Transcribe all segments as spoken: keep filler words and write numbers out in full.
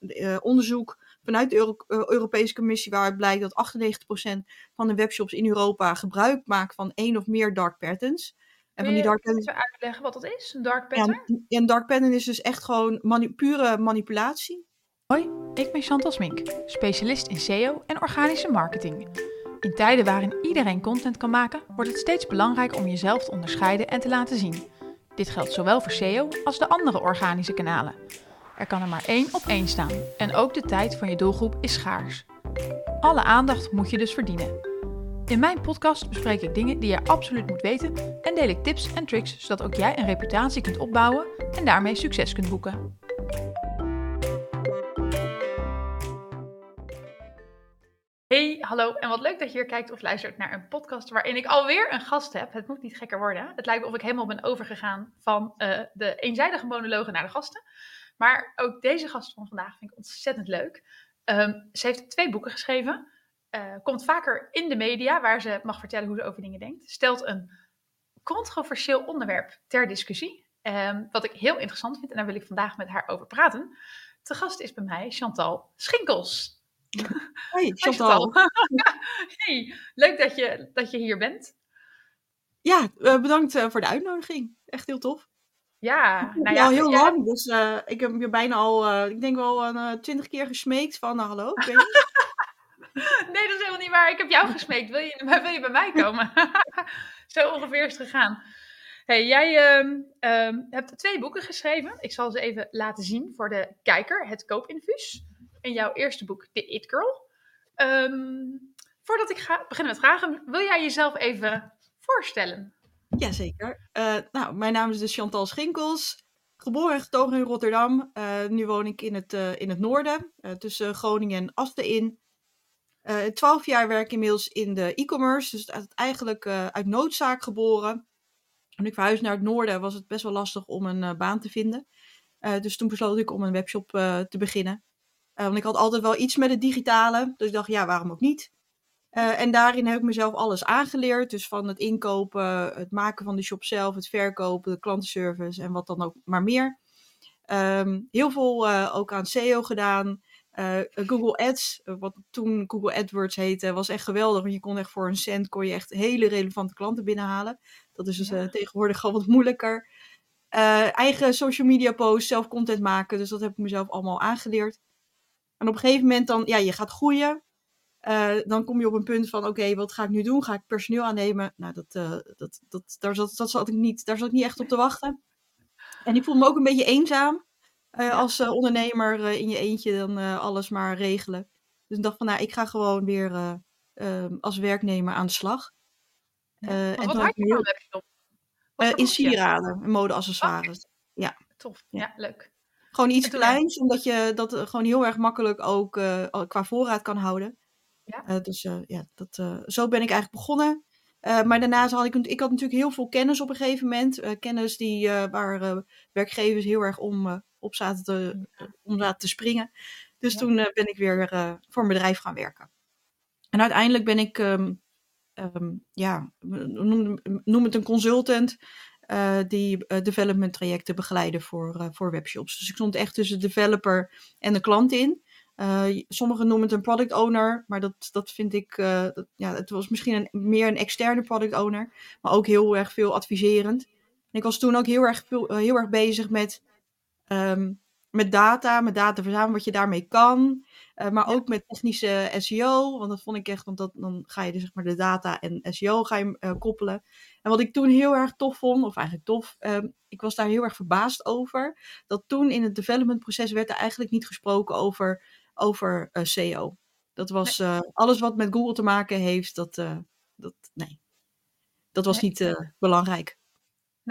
uh, onderzoek vanuit de Euro- uh, Europese Commissie, waaruit blijkt dat achtennegentig procent van de webshops in Europa gebruik maakt van één of meer dark patterns. En van die dark pattern... Even uitleggen wat dat is, een dark pattern? En, en dark pattern is dus echt gewoon mani- pure manipulatie. Hoi, ik ben Chantal Smink, specialist in S E O en organische marketing. In tijden waarin iedereen content kan maken, wordt het steeds belangrijker om jezelf te onderscheiden en te laten zien. Dit geldt zowel voor S E O als de andere organische kanalen. Er kan er maar één op één staan en ook de tijd van je doelgroep is schaars. Alle aandacht moet je dus verdienen. In mijn podcast bespreek ik dingen die je absoluut moet weten en deel ik tips en tricks zodat ook jij een reputatie kunt opbouwen en daarmee succes kunt boeken. Hey, hallo en wat leuk dat je hier kijkt of luistert naar een podcast waarin ik alweer een gast heb. Het moet niet gekker worden. Het lijkt me of ik helemaal ben overgegaan van uh, de eenzijdige monologen naar de gasten. Maar ook deze gast van vandaag vind ik ontzettend leuk. Um, ze heeft twee boeken geschreven. Uh, komt vaker in de media waar ze mag vertellen hoe ze over dingen denkt. Stelt een controversieel onderwerp ter discussie. Um, wat ik heel interessant vind en daar wil ik vandaag met haar over praten. Te gast is bij mij Chantal Schinkels. Hoi, Chantal. Hey, leuk dat je, dat je hier bent. Ja, bedankt voor de uitnodiging. Echt heel tof. Ja, ik nou ja, al heel ja. lang, dus uh, ik heb je bijna al, uh, ik denk wel uh, twintig keer gesmeekt van, uh, hallo, ik weet niet. Nee, dat is helemaal niet waar. Ik heb jou gesmeekt. Wil je, wil je bij mij komen? Zo ongeveer is het gegaan. Hey, jij um, um, hebt twee boeken geschreven. Ik zal ze even laten zien voor de kijker. Het Koopinfuus. En jouw eerste boek, The It Girl. Um, voordat ik ga beginnen met vragen, wil jij jezelf even voorstellen? Jazeker. Uh, nou, mijn naam is dus Chantal Schinkels. Geboren en getogen in Rotterdam. Uh, nu woon ik in het, uh, in het noorden, uh, tussen Groningen en Asten in. Twaalf uh, jaar werk ik inmiddels in de e-commerce, dus uit, eigenlijk uh, uit noodzaak geboren. Toen ik verhuisde naar het noorden was het best wel lastig om een uh, baan te vinden. Uh, dus toen besloot ik om een webshop uh, te beginnen. Uh, want ik had altijd wel iets met het digitale. Dus ik dacht, ja, waarom ook niet? Uh, en daarin heb ik mezelf alles aangeleerd. Dus van het inkopen, het maken van de shop zelf, het verkopen, de klantenservice en wat dan ook maar meer. Um, heel veel uh, ook aan S E O gedaan. Uh, Google Ads, wat toen Google AdWords heette, was echt geweldig. Want je kon echt voor een cent kon je echt hele relevante klanten binnenhalen. Dat is dus ja. uh, tegenwoordig gewoon wat moeilijker. Uh, eigen social media posts, zelf content maken. Dus dat heb ik mezelf allemaal aangeleerd. En op een gegeven moment dan, ja, je gaat groeien. Uh, dan kom je op een punt van, oké, okay, wat ga ik nu doen? Ga ik personeel aannemen? Nou, dat, uh, dat, dat, daar, zat, dat zat ik niet, daar zat ik niet echt op te wachten. En ik voelde me ook een beetje eenzaam. Uh, als uh, ondernemer uh, in je eentje dan uh, alles maar regelen. Dus ik dacht van, nou, ik ga gewoon weer uh, uh, als werknemer aan de slag. Uh, ja, en wat had je dan webshop? Uh, in sieraden, in modeaccessoires. Okay. Ja. Tof, ja, ja leuk. Gewoon iets kleins, omdat je dat gewoon heel erg makkelijk ook uh, qua voorraad kan houden. Ja. Uh, dus uh, ja, dat, uh, zo ben ik eigenlijk begonnen. Uh, maar daarnaast had ik, ik had natuurlijk heel veel kennis op een gegeven moment. Uh, kennis die, uh, waar uh, werkgevers heel erg om, uh, op zaten te, ja. om zaten te springen. Dus ja. toen uh, ben ik weer uh, voor een bedrijf gaan werken. En uiteindelijk ben ik, um, um, ja, noem, noem het een consultant... Uh, die uh, development trajecten begeleiden voor, uh, voor webshops. Dus ik stond echt tussen de developer en de klant in. Uh, sommigen noemen het een product owner, maar dat, dat vind ik... Uh, dat, ja, het was misschien een, meer een externe product owner, maar ook heel erg veel adviserend. En ik was toen ook heel erg, uh, heel erg bezig met, um, met data, met data verzamelen, wat je daarmee kan. Uh, maar ook met technische S E O, want dat vond ik echt, want dat, dan ga je dus, zeg maar, de data en S E O ga je, uh, koppelen. En wat ik toen heel erg tof vond, of eigenlijk tof, um, ik was daar heel erg verbaasd over, dat toen in het developmentproces werd er eigenlijk niet gesproken over, over uh, S E O. Dat was uh, alles wat met Google te maken heeft, dat, uh, dat, nee, dat was nee. niet uh, belangrijk. Nee.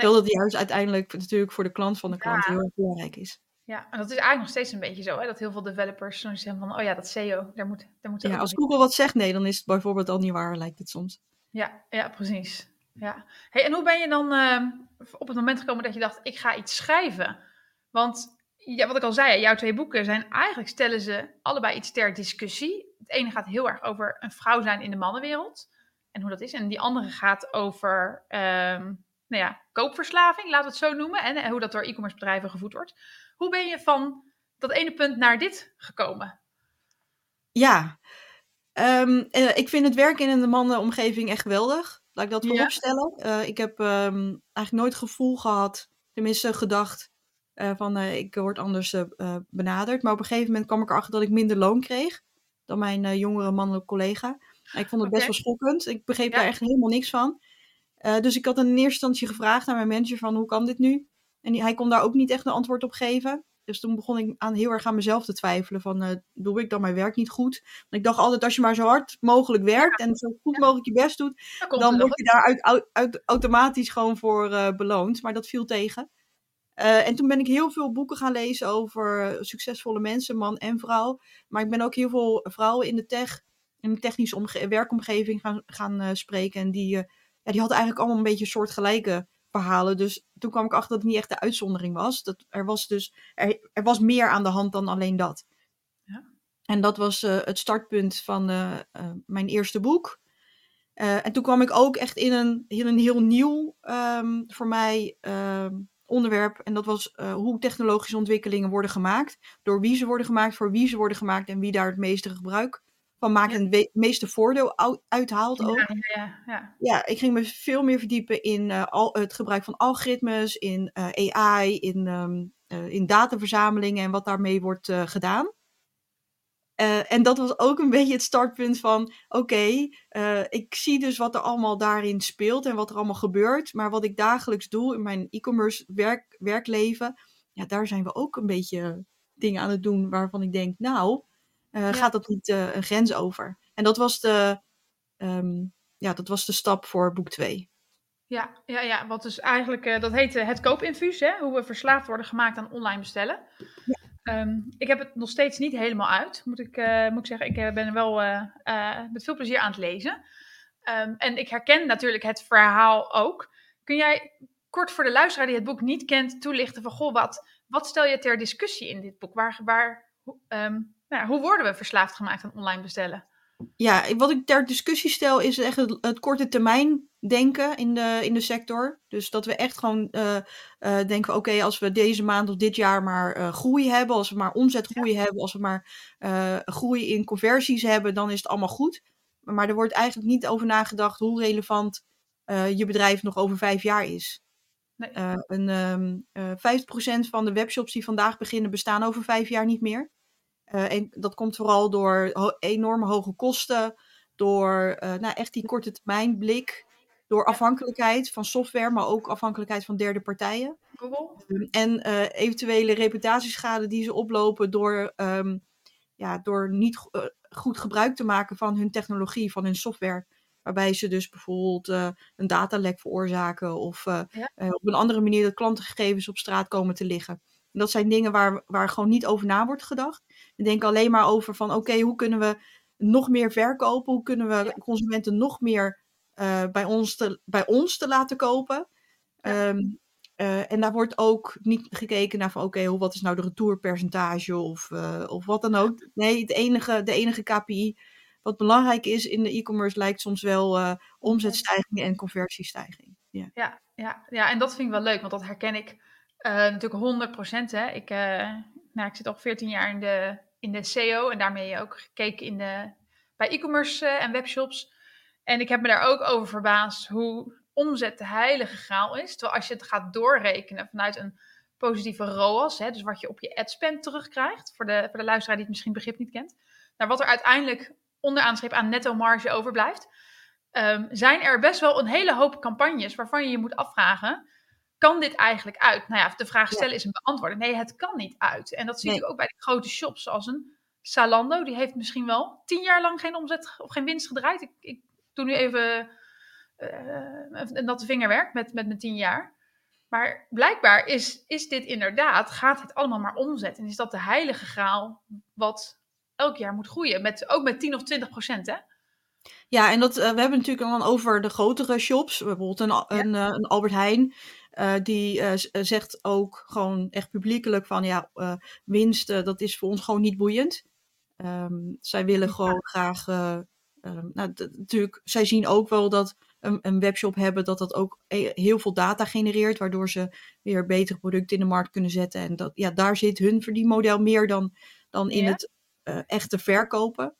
Terwijl dat juist uiteindelijk natuurlijk voor de klant van de klant ja. heel erg belangrijk is. Ja, en dat is eigenlijk nog steeds een beetje zo, hè? Dat heel veel developers soms zeggen van, oh ja, dat S E O, daar moet, daar moet ja, als Google mee. Wat zegt, nee, dan is het bijvoorbeeld al niet waar, lijkt het soms. Ja, ja, precies. Ja. Hey, en hoe ben je dan uh, op het moment gekomen dat je dacht, ik ga iets schrijven? Want, ja, wat ik al zei, jouw twee boeken zijn eigenlijk, stellen ze allebei iets ter discussie. Het ene gaat heel erg over een vrouw zijn in de mannenwereld en hoe dat is. En die andere gaat over, um, nou ja, koopverslaving, laten we het zo noemen. En, en hoe dat door e-commerce bedrijven gevoed wordt. Hoe ben je van dat ene punt naar dit gekomen? Ja, um, uh, ik vind het werken in een mannenomgeving echt geweldig. Laat ik dat voorop stellen. Ja. Uh, ik heb um, eigenlijk nooit gevoel gehad, tenminste gedacht, uh, van uh, ik word anders uh, benaderd. Maar op een gegeven moment kwam ik erachter dat ik minder loon kreeg dan mijn uh, jongere mannelijke collega. En ik vond het okay. best wel schokkend. Ik begreep ja. daar echt helemaal niks van. Uh, dus ik had in eerste instantie gevraagd naar mijn manager van hoe kan dit nu? En die, hij kon daar ook niet echt een antwoord op geven. Dus toen begon ik aan, heel erg aan mezelf te twijfelen van uh, doe ik dan mijn werk niet goed? Want ik dacht altijd als je maar zo hard mogelijk werkt ja. en zo goed mogelijk je best doet, dan, dan word je daar uit, uit, uit, automatisch gewoon voor uh, beloond. Maar dat viel tegen. Uh, en toen ben ik heel veel boeken gaan lezen over succesvolle mensen, man en vrouw. Maar ik ben ook heel veel vrouwen in de tech, in de technische omge- werkomgeving gaan, gaan uh, spreken. En die, uh, ja, die hadden eigenlijk allemaal een beetje soortgelijke verhalen. Dus toen kwam ik achter dat het niet echt de uitzondering was. Dat er was dus er, er was meer aan de hand dan alleen dat. Ja. En dat was uh, het startpunt van uh, uh, mijn eerste boek. Uh, en toen kwam ik ook echt in een, in een heel nieuw um, voor mij uh, onderwerp. En dat was uh, hoe technologische ontwikkelingen worden gemaakt. Door wie ze worden gemaakt, voor wie ze worden gemaakt en wie daar het meeste gebruik van maakt ja. en het meeste voordeel uithaalt ook. Ja, ja, ja. ja, ik ging me veel meer verdiepen in uh, al, het gebruik van algoritmes, in uh, A I, in, um, uh, in dataverzamelingen en wat daarmee wordt uh, gedaan. Uh, en dat was ook een beetje het startpunt van, oké, okay, uh, ik zie dus wat er allemaal daarin speelt en wat er allemaal gebeurt, maar wat ik dagelijks doe in mijn e-commerce werk, werkleven, ja, daar zijn we ook een beetje dingen aan het doen waarvan ik denk, nou... Uh, ja. Gaat dat niet uh, een grens over? En dat was de, um, ja, dat was de stap voor boek twee. Ja, ja, ja, wat dus eigenlijk, uh, dat heet uh, Het Koopinfuus, hè? Hoe we verslaafd worden gemaakt aan online bestellen. Ja. Um, ik heb het nog steeds niet helemaal uit, moet ik, uh, moet ik zeggen. Ik uh, ben er wel uh, uh, met veel plezier aan het lezen. Um, en ik herken natuurlijk het verhaal ook. Kun jij kort voor de luisteraar die het boek niet kent toelichten van, goh, wat, wat stel je ter discussie in dit boek? Waar... waar um, Nou, hoe worden we verslaafd gemaakt aan online bestellen? Ja, wat ik ter discussie stel is echt het, het korte termijn denken in de, in de sector. Dus dat we echt gewoon uh, uh, denken, oké, okay, als we deze maand of dit jaar maar uh, groei hebben, als we maar omzetgroei ja. hebben, als we maar uh, groei in conversies hebben, dan is het allemaal goed. Maar er wordt eigenlijk niet over nagedacht hoe relevant uh, je bedrijf nog over vijf jaar is. Nee. Uh, een, um, uh, vijftig procent van de webshops die vandaag beginnen bestaan over vijf jaar niet meer. Uh, en dat komt vooral door ho- enorme hoge kosten, door uh, nou, echt die korte termijn blik, door afhankelijkheid van software, maar ook afhankelijkheid van derde partijen. Google. Um, en uh, eventuele reputatieschade die ze oplopen door, um, ja, door niet go- uh, goed gebruik te maken van hun technologie, van hun software. Waarbij ze dus bijvoorbeeld uh, een datalek veroorzaken of uh, ja. uh, op een andere manier dat klantengegevens op straat komen te liggen. En dat zijn dingen waar, waar gewoon niet over na wordt gedacht. We denken alleen maar over van oké, okay, hoe kunnen we nog meer verkopen? Hoe kunnen we ja. consumenten nog meer uh, bij, ons te, bij ons te laten kopen? Ja. Um, uh, en daar wordt ook niet gekeken naar van oké, okay, wat is nou de retourpercentage of, uh, of wat dan ook. Nee, het enige, de enige K P I wat belangrijk is in de e-commerce lijkt soms wel uh, omzetstijging en conversiestijging. Yeah. Ja, ja, ja, en dat vind ik wel leuk, want dat herken ik. Uh, natuurlijk honderd procent. Hè. Ik, uh, nou, ik zit al veertien jaar in de, in de S E O. En daarmee ook gekeken in de, bij e-commerce uh, en webshops. En ik heb me daar ook over verbaasd hoe omzet de heilige graal is. Terwijl als je het gaat doorrekenen vanuit een positieve R O A S. Hè, dus wat je op je ad spend terugkrijgt. Voor de, voor de luisteraar die het misschien begrip niet kent. Naar wat er uiteindelijk onderaan streep aan netto marge overblijft. Um, zijn er best wel een hele hoop campagnes waarvan je je moet afvragen... Kan dit eigenlijk uit? Nou ja, de vraag stellen ja. is een beantwoorden. Nee, het kan niet uit. En dat zie je nee. ook bij de grote shops als een Zalando. Die heeft misschien wel tien jaar lang geen omzet of geen winst gedraaid. Ik, ik doe nu even uh, een natte vingerwerk met, met mijn tien jaar. Maar blijkbaar is, is dit inderdaad, gaat het allemaal maar omzet. En is dat de heilige graal wat elk jaar moet groeien. Met, ook met tien of twintig procent, hè? Ja, en dat, uh, we hebben het natuurlijk dan over de grotere shops. Bijvoorbeeld een, ja. een, uh, een Albert Heijn. Uh, die uh, zegt ook gewoon echt publiekelijk van ja, uh, winst, uh, dat is voor ons gewoon niet boeiend. Um, zij willen ja. gewoon graag, uh, um, nou, d- natuurlijk, zij zien ook wel dat een, een webshop hebben, dat dat ook heel veel data genereert, waardoor ze weer betere producten in de markt kunnen zetten. En dat, ja, daar zit hun verdienmodel meer dan, dan in ja. het uh, echte verkopen.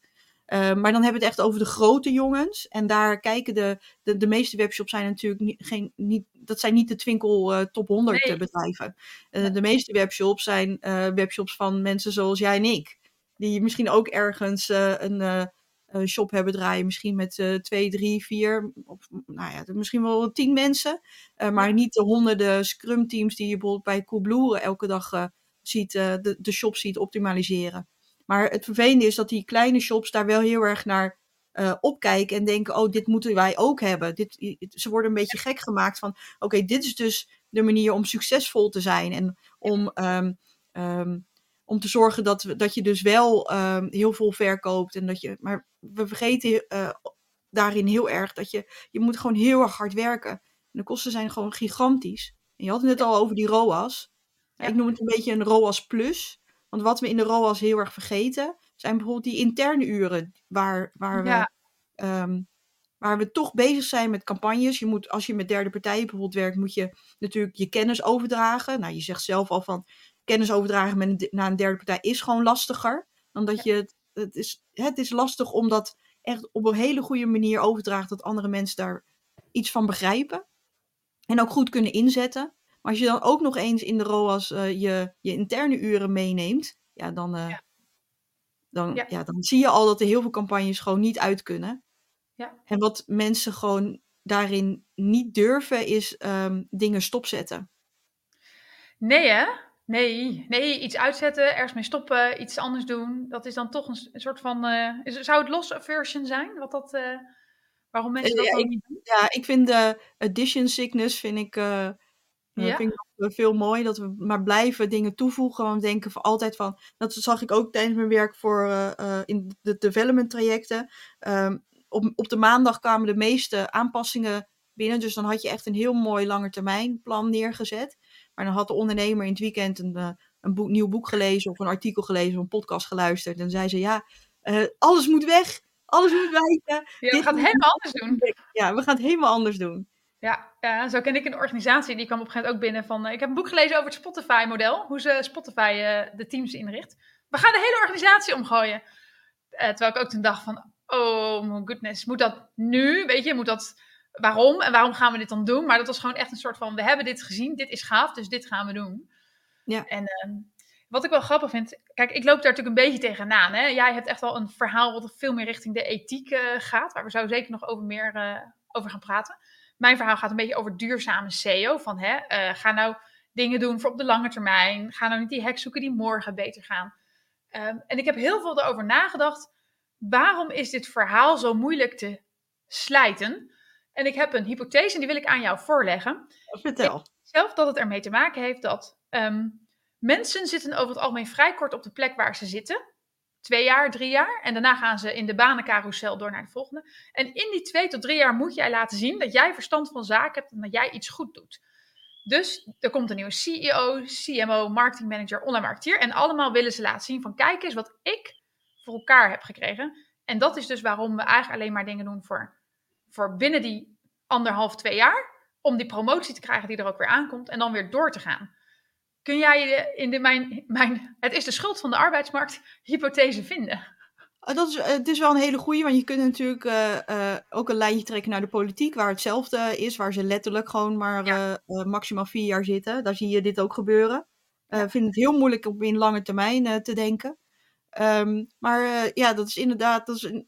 Uh, maar dan hebben we het echt over de grote jongens. En daar kijken de... De, de meeste webshops zijn natuurlijk niet, geen, niet... Dat zijn niet de twinkel uh, top honderd nee. bedrijven. Uh, de meeste webshops zijn uh, webshops van mensen zoals jij en ik. Die misschien ook ergens uh, een uh, shop hebben draaien. Misschien met uh, twee, drie, vier... Of, nou ja, misschien wel tien mensen. Uh, maar ja. niet de honderden Scrum teams die je bijvoorbeeld bij Coolblue elke dag uh, ziet, uh, de, de shop ziet optimaliseren. Maar het vervelende is dat die kleine shops daar wel heel erg naar uh, opkijken en denken, oh, dit moeten wij ook hebben. Dit, ze worden een beetje gek gemaakt van, oké, okay, dit is dus de manier om succesvol te zijn. En om, um, um, om te zorgen dat, dat je dus wel um, heel veel verkoopt. En dat je, maar we vergeten uh, daarin heel erg dat je, je moet gewoon heel erg hard werken. En de kosten zijn gewoon gigantisch. En je had het net al over die ROAS. Ja. Ik noem het een beetje een ROAS plus. Want wat we in de ROAS heel erg vergeten, zijn bijvoorbeeld die interne uren. Waar, waar, ja. we, um, waar we toch bezig zijn met campagnes. Je moet, als je met derde partijen bijvoorbeeld werkt, moet je natuurlijk je kennis overdragen. Nou, je zegt zelf al van, kennis overdragen met een, naar een derde partij is gewoon lastiger. Dan dat je het, het, is, het is lastig om dat echt op een hele goede manier overdraagt. Dat andere mensen daar iets van begrijpen. En ook goed kunnen inzetten. Maar als je dan ook nog eens in de ROAS uh, je, je interne uren meeneemt, ja, dan, uh, ja. Dan, ja. Ja, dan zie je al dat er heel veel campagnes gewoon niet uit kunnen. Ja. En wat mensen gewoon daarin niet durven, is um, dingen stopzetten. Nee hè? Nee. Nee, iets uitzetten, ergens mee stoppen, iets anders doen. Dat is dan toch een soort van... Uh, is, zou het loss aversion zijn? Wat dat, uh, waarom mensen dat ja, ook niet doen? Ja, ik vind de addition sickness, vind ik... Uh, Ja. Dat vind ik veel mooi, dat we maar blijven dingen toevoegen. Want we denken van altijd van, dat zag ik ook tijdens mijn werk voor uh, in de development trajecten. Um, op, op de maandag kwamen de meeste aanpassingen binnen. Dus dan had je echt een heel mooi langetermijnplan neergezet. Maar dan had de ondernemer in het weekend een, een boek, nieuw boek gelezen of een artikel gelezen of een podcast geluisterd. En zei ze, ja, uh, alles moet weg, alles moet wijken. Ja, we gaan het helemaal anders doen. Ja, we gaan het helemaal anders doen. Ja, ja, zo ken ik een organisatie, die kwam op een gegeven moment ook binnen van... Uh, ik heb een boek gelezen over het Spotify-model, hoe ze Spotify uh, de teams inricht. We gaan de hele organisatie omgooien. Uh, terwijl ik ook toen dacht van, oh my goodness, moet dat nu? Weet je, moet dat... Waarom? En waarom gaan we dit dan doen? Maar dat was gewoon echt een soort van, we hebben dit gezien, dit is gaaf, dus dit gaan we doen. Ja. En uh, wat ik wel grappig vind... Kijk, ik loop daar natuurlijk een beetje tegenaan. Hè? Jij hebt echt wel een verhaal wat veel meer richting de ethiek uh, gaat, waar we zo zeker nog over meer uh, over gaan praten. Mijn verhaal gaat een beetje over duurzame S E O. Van, hè, uh, ga nou dingen doen voor op de lange termijn. Ga nou niet die hacks zoeken die morgen beter gaan. Um, en ik heb heel veel erover nagedacht. Waarom is dit verhaal zo moeilijk te slijten? En ik heb een hypothese en die wil ik aan jou voorleggen. Vertel. Ik denk zelf dat het ermee te maken heeft dat um, mensen zitten over het algemeen vrij kort op de plek waar ze zitten. Twee jaar, drie jaar. En daarna gaan ze in de banencarousel door naar de volgende. En in die twee tot drie jaar moet jij laten zien dat jij verstand van zaken hebt en dat jij iets goed doet. Dus er komt een nieuwe C E O, C M O, marketing manager, online marketeer. En allemaal willen ze laten zien van kijk eens wat ik voor elkaar heb gekregen. En dat is dus waarom we eigenlijk alleen maar dingen doen voor, voor binnen die anderhalf, twee jaar. Om die promotie te krijgen die er ook weer aankomt en dan weer door te gaan. Kun jij in de, mijn, mijn, het is de schuld van de arbeidsmarkt, hypothese vinden? Dat is, het is wel een hele goeie, want je kunt natuurlijk uh, uh, ook een lijntje trekken naar de politiek, waar hetzelfde is, waar ze letterlijk gewoon maar ja. uh, maximaal vier jaar zitten. Daar zie je dit ook gebeuren. Ik uh, vind het heel moeilijk om in lange termijn uh, te denken. Um, maar uh, ja, dat is inderdaad, dat is in,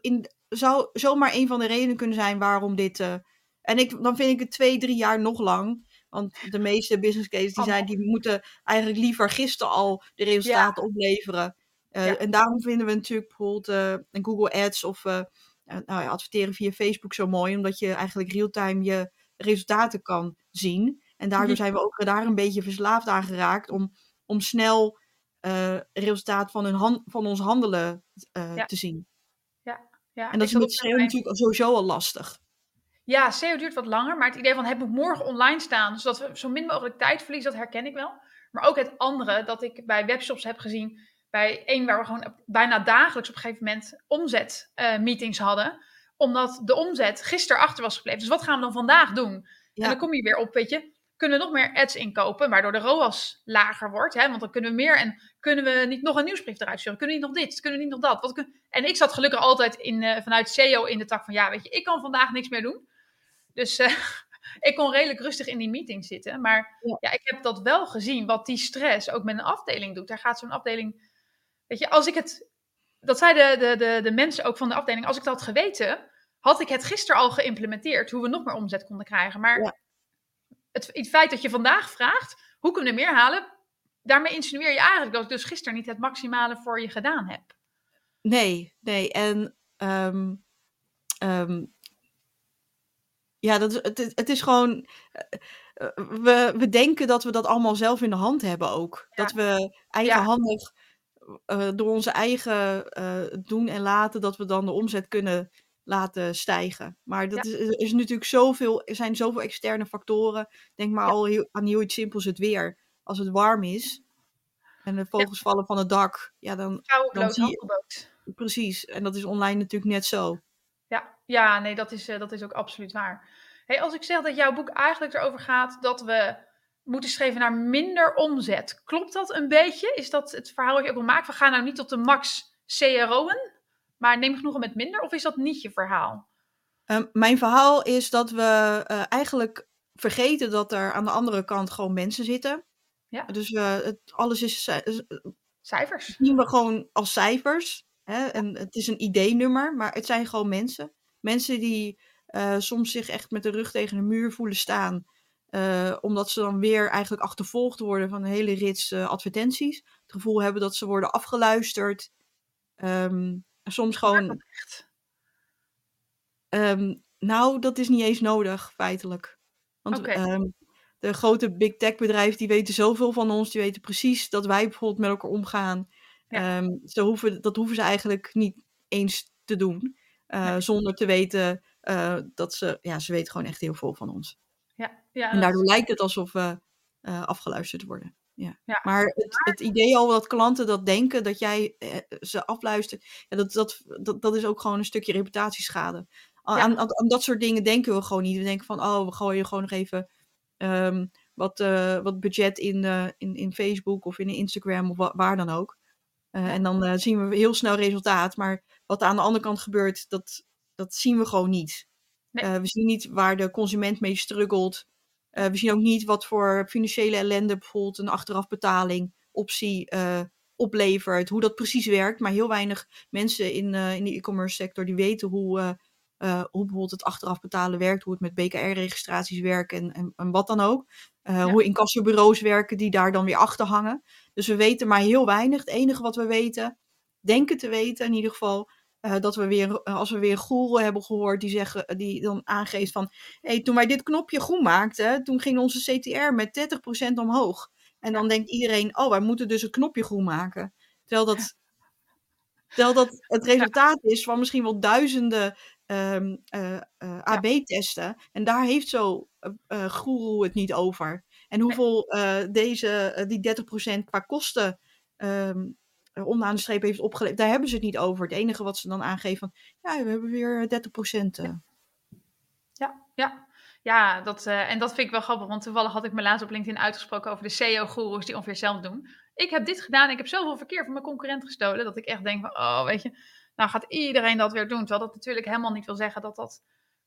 in, zou zomaar een van de redenen kunnen zijn waarom dit... Uh, en ik, dan vind ik het twee, drie jaar nog lang... Want de meeste business cases die zijn, die moeten eigenlijk liever gisteren al de resultaten ja. opleveren. Uh, ja. En daarom vinden we natuurlijk bijvoorbeeld uh, Google Ads of uh, uh, nou ja, adverteren via Facebook zo mooi. Omdat je eigenlijk real-time je resultaten kan zien. En daardoor zijn we ook daar een beetje verslaafd aan geraakt. Om, om snel uh, resultaat van, hun hand, van ons handelen uh, ja. te zien. Ja. Ja. En dat is met S E O natuurlijk sowieso al lastig. Ja, S E O duurt wat langer, maar het idee van het moet morgen online staan, zodat we zo min mogelijk tijd verliezen, dat herken ik wel. Maar ook het andere, dat ik bij webshops heb gezien, bij één waar we gewoon bijna dagelijks op een gegeven moment omzetmeetings uh, hadden, Omdat de omzet gisteren achter was gebleven. Dus wat gaan we dan vandaag doen? Ja. En dan kom je weer op, weet je. Kunnen we nog meer ads inkopen, waardoor de R O A S lager wordt? Hè? Want dan kunnen we meer en kunnen we niet nog een nieuwsbrief eruit sturen? Kunnen we niet nog dit? Kunnen we niet nog dat? Wat kun... En ik zat gelukkig altijd in, uh, vanuit S E O in de tak van, ja, weet je, ik kan vandaag niks meer doen. Dus uh, ik kon redelijk rustig in die meeting zitten. Maar ja. ja, ik heb dat wel gezien, wat die stress ook met een afdeling doet. Daar gaat zo'n afdeling, weet je, als ik het... Dat zeiden de, de, de, de mensen ook van de afdeling, als ik dat had geweten, had ik het gisteren al geïmplementeerd, hoe we nog meer omzet konden krijgen. Maar... Ja. Het, het feit dat je vandaag vraagt, hoe kunnen we meer halen? Daarmee insinueer je eigenlijk dat ik dus gisteren niet het maximale voor je gedaan heb. Nee, nee. En um, um, ja, dat, het, het is gewoon... Uh, we, we denken dat we dat allemaal zelf in de hand hebben ook. Ja. Dat we eigenhandig uh, door onze eigen uh, doen en laten, dat we dan de omzet kunnen laten stijgen. Maar dat ja. is, is natuurlijk zoveel, er zijn zoveel externe factoren. Denk maar ja. al heel, aan heel iets simpels het weer. Als het warm is en de vogels ja. vallen van het dak, ja dan, dan zie je. Precies. En dat is online natuurlijk net zo. Ja, ja nee, dat is, uh, dat is ook absoluut waar. Hey, als ik zeg dat jouw boek eigenlijk erover gaat dat we moeten streven naar minder omzet. Klopt dat een beetje? Is dat het verhaal dat je ook wil maken? We gaan nou niet tot de max C R O'en. Maar neem genoegen met minder, of is dat niet je verhaal? Um, mijn verhaal is dat we uh, eigenlijk vergeten dat er aan de andere kant gewoon mensen zitten. Ja. Dus uh, het, alles is... Uh, cijfers. Zien we gewoon als cijfers. Hè? En het is een I D-nummer, maar het zijn gewoon mensen. Mensen die uh, soms zich echt met de rug tegen de muur voelen staan. Uh, omdat ze dan weer eigenlijk achtervolgd worden van een hele rits uh, advertenties. Het gevoel hebben dat ze worden afgeluisterd. Um, Soms gewoon... Um, nou, dat is niet eens nodig, feitelijk. Want okay. um, de grote big tech bedrijven, die weten zoveel van ons. Die weten precies dat wij bijvoorbeeld met elkaar omgaan. Ja. Um, ze hoeven, dat hoeven ze eigenlijk niet eens te doen. Uh, nee. Zonder te weten uh, dat ze... Ja, ze weten gewoon echt heel veel van ons. Ja. Ja, en daardoor is... lijkt het alsof we uh, afgeluisterd worden. Ja. Ja. Maar het, het idee al dat klanten dat denken, dat jij ze afluistert, ja, dat, dat, dat, dat is ook gewoon een stukje reputatieschade. Aan, ja. aan, aan dat soort dingen denken we gewoon niet. We denken van, oh, we gooien gewoon nog even um, wat, uh, wat budget in, uh, in, in Facebook of in Instagram of wa- waar dan ook. Uh, ja. En dan uh, zien we heel snel resultaat. Maar wat er aan de andere kant gebeurt, dat, dat zien we gewoon niet. Nee. Uh, we zien niet waar de consument mee struggelt. Uh, we zien ook niet wat voor financiële ellende bijvoorbeeld een achterafbetaling optie uh, oplevert. Hoe dat precies werkt. Maar heel weinig mensen in, uh, in de e-commerce sector die weten hoe, uh, uh, hoe bijvoorbeeld het achterafbetalen werkt. Hoe het met B K R-registraties werkt en, en, en wat dan ook. Uh, ja. Hoe incassobureaus werken die daar dan weer achter hangen. Dus we weten maar heel weinig. Het enige wat we weten, denken te weten in ieder geval... Uh, dat we weer, als we weer een goeroe hebben gehoord die, zeggen, die dan aangeeft van... Hey, toen wij dit knopje groen maakten, toen ging onze C T R met dertig procent omhoog. En dan denkt iedereen, oh, wij moeten dus een knopje groen maken. Terwijl dat, terwijl dat het resultaat is van misschien wel duizenden um, uh, uh, A B testen. En daar heeft zo uh, uh, goeroe het niet over. En hoeveel uh, deze, uh, die dertig procent qua kosten... Um, onderaan de streep heeft opgeleverd. Daar hebben ze het niet over. Het enige wat ze dan aangeven van... ja, we hebben weer dertig procent. Ja, ja. ja. ja dat, uh, en dat vind ik wel grappig. Want toevallig had ik me laatst op LinkedIn uitgesproken... over de S E O-goeroes die ongeveer zelf doen. Ik heb dit gedaan en ik heb zoveel verkeer van mijn concurrent gestolen... dat ik echt denk van... oh, weet je... nou gaat iedereen dat weer doen. Terwijl dat natuurlijk helemaal niet wil zeggen... dat dat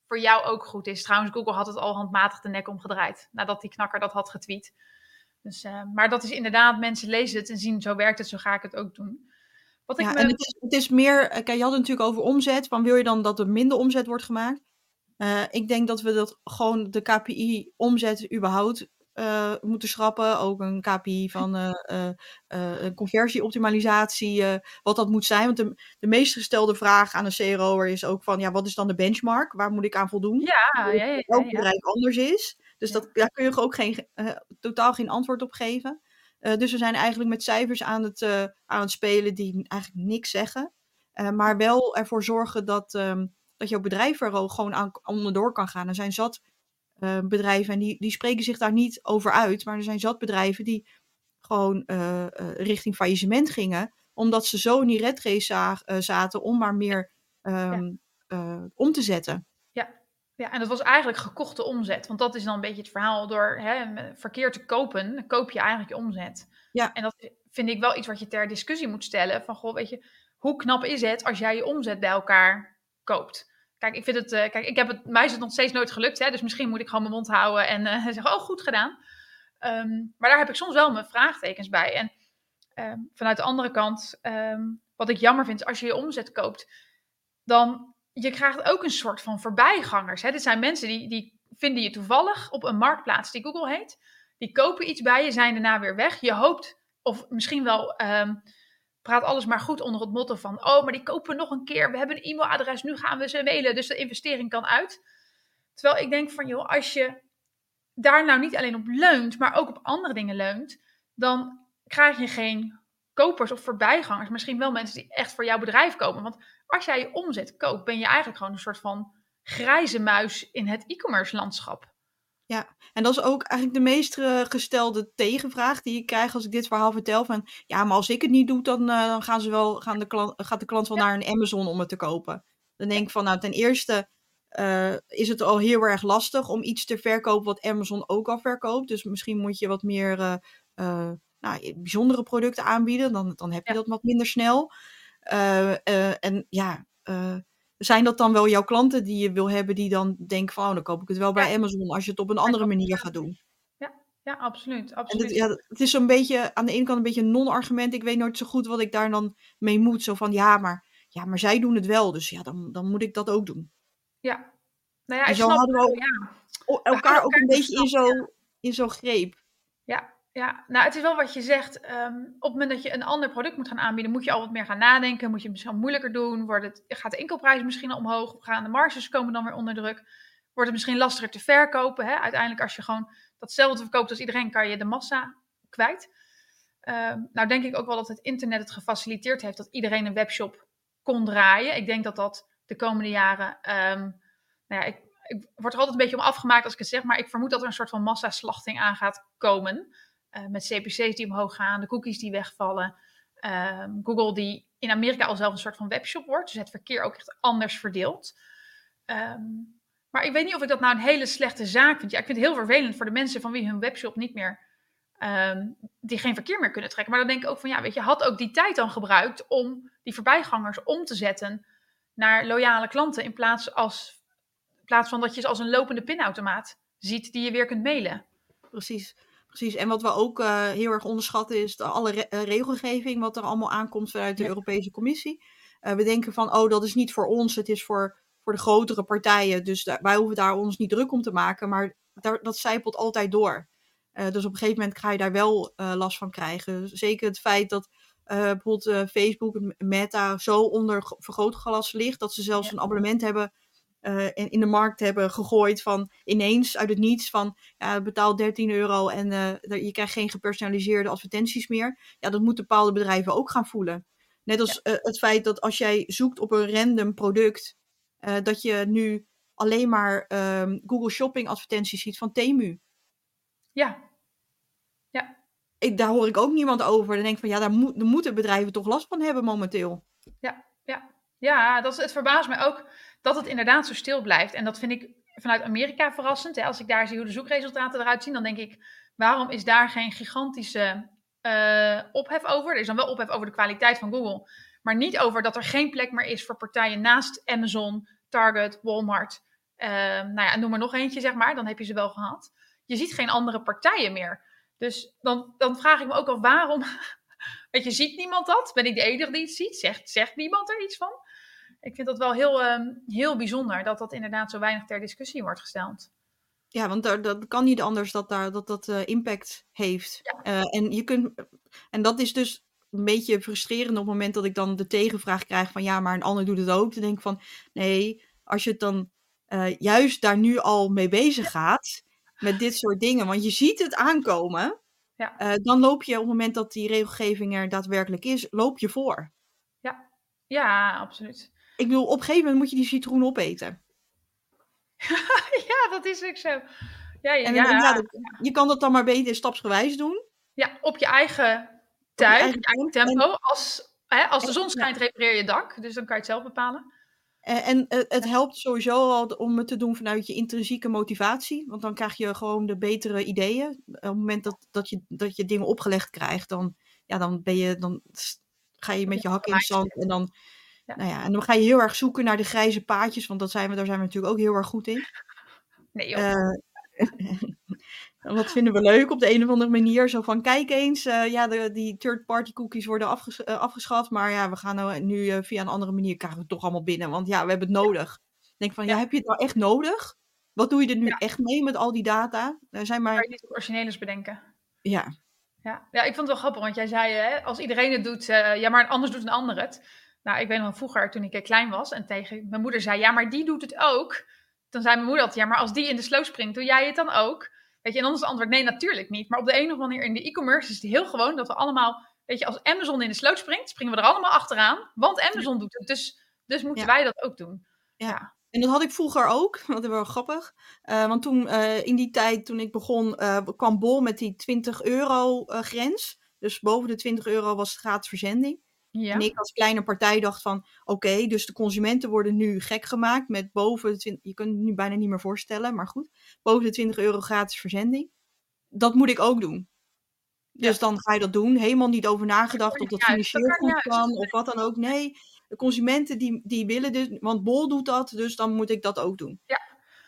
voor jou ook goed is. Trouwens, Google had het al handmatig de nek omgedraaid... nadat die knakker dat had getweet. Dus, uh, maar dat is inderdaad, mensen lezen het en zien, zo werkt het, zo ga ik het ook doen. Wat ik ja, me... en het is, het is meer, kijk, je had het natuurlijk over omzet, van wil je dan dat er minder omzet wordt gemaakt? Uh, ik denk dat we dat gewoon de K P I omzet überhaupt uh, moeten schrappen. Ook een K P I van uh, uh, uh, conversieoptimalisatie, uh, wat dat moet zijn. Want de, de meest gestelde vraag aan een C R O'er is ook van, ja, wat is dan de benchmark? Waar moet ik aan voldoen? Ja, ja, ja. Elk bedrijf ja. anders is. Dus dat, daar kun je ook geen, uh, totaal geen antwoord op geven. Uh, dus we zijn eigenlijk met cijfers aan het, uh, aan het spelen die eigenlijk niks zeggen. Uh, maar wel ervoor zorgen dat, um, dat jouw bedrijf er ook gewoon aan, onderdoor kan gaan. Er zijn zat uh, bedrijven en die, die spreken zich daar niet over uit. Maar er zijn zat bedrijven die gewoon uh, uh, richting faillissement gingen. Omdat ze zo in die red race zagen, uh, zaten om maar meer um, ja. uh, om te zetten. Ja. Ja, en dat was eigenlijk gekochte omzet. Want dat is dan een beetje het verhaal. Door hè, verkeer te kopen, dan koop je eigenlijk je omzet. Ja. En dat vind ik wel iets wat je ter discussie moet stellen. Van, goh, weet je, hoe knap is het als jij je omzet bij elkaar koopt? Kijk, ik vind het, uh, kijk, ik heb het, mij is het nog steeds nooit gelukt. Hè, dus misschien moet ik gewoon mijn mond houden en uh, zeggen, oh, goed gedaan. Um, maar daar heb ik soms wel mijn vraagtekens bij. En um, vanuit de andere kant, um, wat ik jammer vind, als je je omzet koopt, dan... Je krijgt ook een soort van voorbijgangers. Hè? Dit zijn mensen die, die vinden je toevallig op een marktplaats die Google heet. Die kopen iets bij je, zijn daarna weer weg. Je hoopt, of misschien wel um, praat alles maar goed onder het motto van... oh, maar die kopen nog een keer. We hebben een e-mailadres, nu gaan we ze mailen. Dus de investering kan uit. Terwijl ik denk van, joh, als je daar nou niet alleen op leunt... maar ook op andere dingen leunt... dan krijg je geen kopers of voorbijgangers. Misschien wel mensen die echt voor jouw bedrijf komen. Want... als jij je omzet koopt, ben je eigenlijk gewoon een soort van grijze muis in het e-commerce landschap. Ja, en dat is ook eigenlijk de meest gestelde tegenvraag die ik krijg als ik dit verhaal vertel. Van ja, maar als ik het niet doe, dan, uh, dan gaan ze wel, gaan de klant, gaat de klant wel ja. naar een Amazon om het te kopen. Dan denk ik van nou, ten eerste uh, is het al heel erg lastig om iets te verkopen wat Amazon ook al verkoopt. Dus misschien moet je wat meer uh, uh, nou, bijzondere producten aanbieden. Dan, dan heb je ja. dat wat minder snel. Uh, uh, en ja, uh, zijn dat dan wel jouw klanten die je wil hebben die dan denken van, oh, dan koop ik het wel bij ja. Amazon als je het op een andere manier gaat doen. Ja, ja absoluut. absoluut. Het, ja, het is zo'n beetje, aan de ene kant een beetje een non-argument. Ik weet nooit zo goed wat ik daar dan mee moet. Zo van, ja, maar, ja, maar zij doen het wel, dus ja, dan, dan moet ik dat ook doen. Ja. Nou ja, en zo ik snap hadden we ook, ja. o, elkaar, elkaar ook een beetje in zo, ja. in zo'n greep. Ja. Ja, nou het is wel wat je zegt. Um, op het moment dat je een ander product moet gaan aanbieden, moet je al wat meer gaan nadenken. Moet je het misschien moeilijker doen. Wordt het, gaat de inkoopprijs misschien omhoog? Gaan de marges komen dan weer onder druk? Wordt het misschien lastiger te verkopen? Hè? Uiteindelijk als je gewoon datzelfde verkoopt als iedereen, kan je de massa kwijt. Um, nou denk ik ook wel dat het internet het gefaciliteerd heeft dat iedereen een webshop kon draaien. Ik denk dat dat de komende jaren... Um, nou ja, ik, ik word er altijd een beetje om afgemaakt als ik het zeg, maar ik vermoed dat er een soort van massaslachting aan gaat komen... Uh, met C P C's die omhoog gaan, de cookies die wegvallen. Uh, Google die in Amerika al zelf een soort van webshop wordt. Dus het verkeer ook echt anders verdeelt. Um, maar ik weet niet of ik dat nou een hele slechte zaak vind. Ja, ik vind het heel vervelend voor de mensen van wie hun webshop niet meer... Um, die geen verkeer meer kunnen trekken. Maar dan denk ik ook van, ja, weet je, had ook die tijd dan gebruikt... om die voorbijgangers om te zetten naar loyale klanten... in plaats, als, in plaats van dat je ze als een lopende pinautomaat ziet... die je weer kunt mailen. Precies. Precies, en wat we ook uh, heel erg onderschatten is de alle re- uh, regelgeving wat er allemaal aankomt vanuit de ja. Europese Commissie. Uh, we denken van, oh, dat is niet voor ons, het is voor, voor de grotere partijen. Dus da- wij hoeven daar ons niet druk om te maken, maar daar, dat zijpelt altijd door. Uh, dus op een gegeven moment ga je daar wel uh, last van krijgen. Zeker het feit dat uh, bijvoorbeeld uh, Facebook, Meta zo onder vergrootglas ligt, dat ze zelfs ja. een abonnement hebben... Uh, in, in de markt hebben gegooid van ineens uit het niets van ja, betaal dertien euro en uh, je krijgt geen gepersonaliseerde advertenties meer. Ja, dat moeten bepaalde bedrijven ook gaan voelen. Net als ja. uh, het feit dat als jij zoekt op een random product, uh, dat je nu alleen maar um, Google Shopping advertenties ziet van Temu. Ja. ja. Ik, daar hoor ik ook niemand over. Dan denk ik van ja, daar, moet, daar moeten bedrijven toch last van hebben momenteel. Ja, ja. Ja, dat is, het verbaast mij ook dat het inderdaad zo stil blijft. En dat vind ik vanuit Amerika verrassend. Hè? Als ik daar zie hoe de zoekresultaten eruit zien, dan denk ik... waarom is daar geen gigantische uh, ophef over? Er is dan wel ophef over de kwaliteit van Google. Maar niet over dat er geen plek meer is voor partijen naast Amazon, Target, Walmart. Uh, nou ja, noem er nog eentje, zeg maar. Dan heb je ze wel gehad. Je ziet geen andere partijen meer. Dus dan, dan vraag ik me ook al waarom... Weet je, ziet niemand dat? Ben ik de enige die het ziet? Zegt, zegt niemand er iets van? Ik vind dat wel heel, um, heel bijzonder dat dat inderdaad zo weinig ter discussie wordt gesteld. Ja, want daar, dat kan niet anders dat daar, dat, dat uh, impact heeft. Ja. Uh, en, je kunt, en dat is dus een beetje frustrerend op het moment dat ik dan de tegenvraag krijg van ja, maar een ander doet het ook. Dan denk ik van nee, als je het dan uh, juist daar nu al mee bezig gaat met dit soort dingen, want je ziet het aankomen... Ja. Uh, dan loop je op het moment dat die regelgeving er daadwerkelijk is, loop je voor. Ja, ja, absoluut. Ik bedoel, op een gegeven moment moet je die citroen opeten. Ja, dat is ook zo. Ja, ja, en, ja, en, ja, dat, ja. Je kan dat dan maar beter stapsgewijs doen. Ja, op je eigen tijd, op je eigen, op je eigen tempo. En, als, hè, als de zon schijnt, repareer je dak. Dus dan kan je het zelf bepalen. En het helpt sowieso al om het te doen vanuit je intrinsieke motivatie. Want dan krijg je gewoon de betere ideeën. Op het moment dat, dat, je, dat je dingen opgelegd krijgt, dan, ja, dan, ben je, dan ga je met je hak in het zand. En dan, ja. Nou ja, en dan ga je heel erg zoeken naar de grijze paadjes. Want dat zijn we, daar zijn we natuurlijk ook heel erg goed in. Nee, joh. Uh, dat vinden we leuk op de een of andere manier. Zo van, kijk eens, uh, ja, de, die third-party cookies worden afges- uh, afgeschaft. Maar ja, we gaan nou, nu uh, via een andere manier krijgen we het toch allemaal binnen. Want ja, we hebben het nodig. Ik denk van, ja, ja heb je het nou echt nodig? Wat doe je er nu ja. echt mee met al die data? Er zijn maar... Kan je niet origineels bedenken? Ja. ja. Ja, ik vond het wel grappig, want jij zei, hè, als iedereen het doet, uh, ja, maar anders doet een ander het. Nou, ik weet nog vroeger, toen ik klein was en tegen mijn moeder zei, ja, maar die doet het ook. Dan zei mijn moeder altijd, ja, maar als die in de sloot springt, doe jij het dan ook? Weet je, en dan is het antwoord, nee, natuurlijk niet. Maar op de een of andere manier in de e-commerce is het heel gewoon dat we allemaal, weet je, als Amazon in de sloot springt, springen we er allemaal achteraan. Want Amazon doet het, dus, dus moeten ja. wij dat ook doen. Ja. ja, en dat had ik vroeger ook. Dat was wel grappig. Uh, want toen, uh, in die tijd, toen ik begon, uh, kwam Bol met die twintig euro uh, grens. Dus boven de twintig euro was het gratis verzending. Ja. En ik als kleine partij dacht van, oké, okay, dus de consumenten worden nu gek gemaakt met boven de twintig, je kunt het nu bijna niet meer voorstellen, maar goed, boven de twintig euro gratis verzending. Dat moet ik ook doen. Ja. Dus dan ga je dat doen, helemaal niet over nagedacht of dat financieel goed kan of wat dan ook. Nee, de consumenten die, die willen dus, want Bol doet dat, dus dan moet ik dat ook doen. Ja.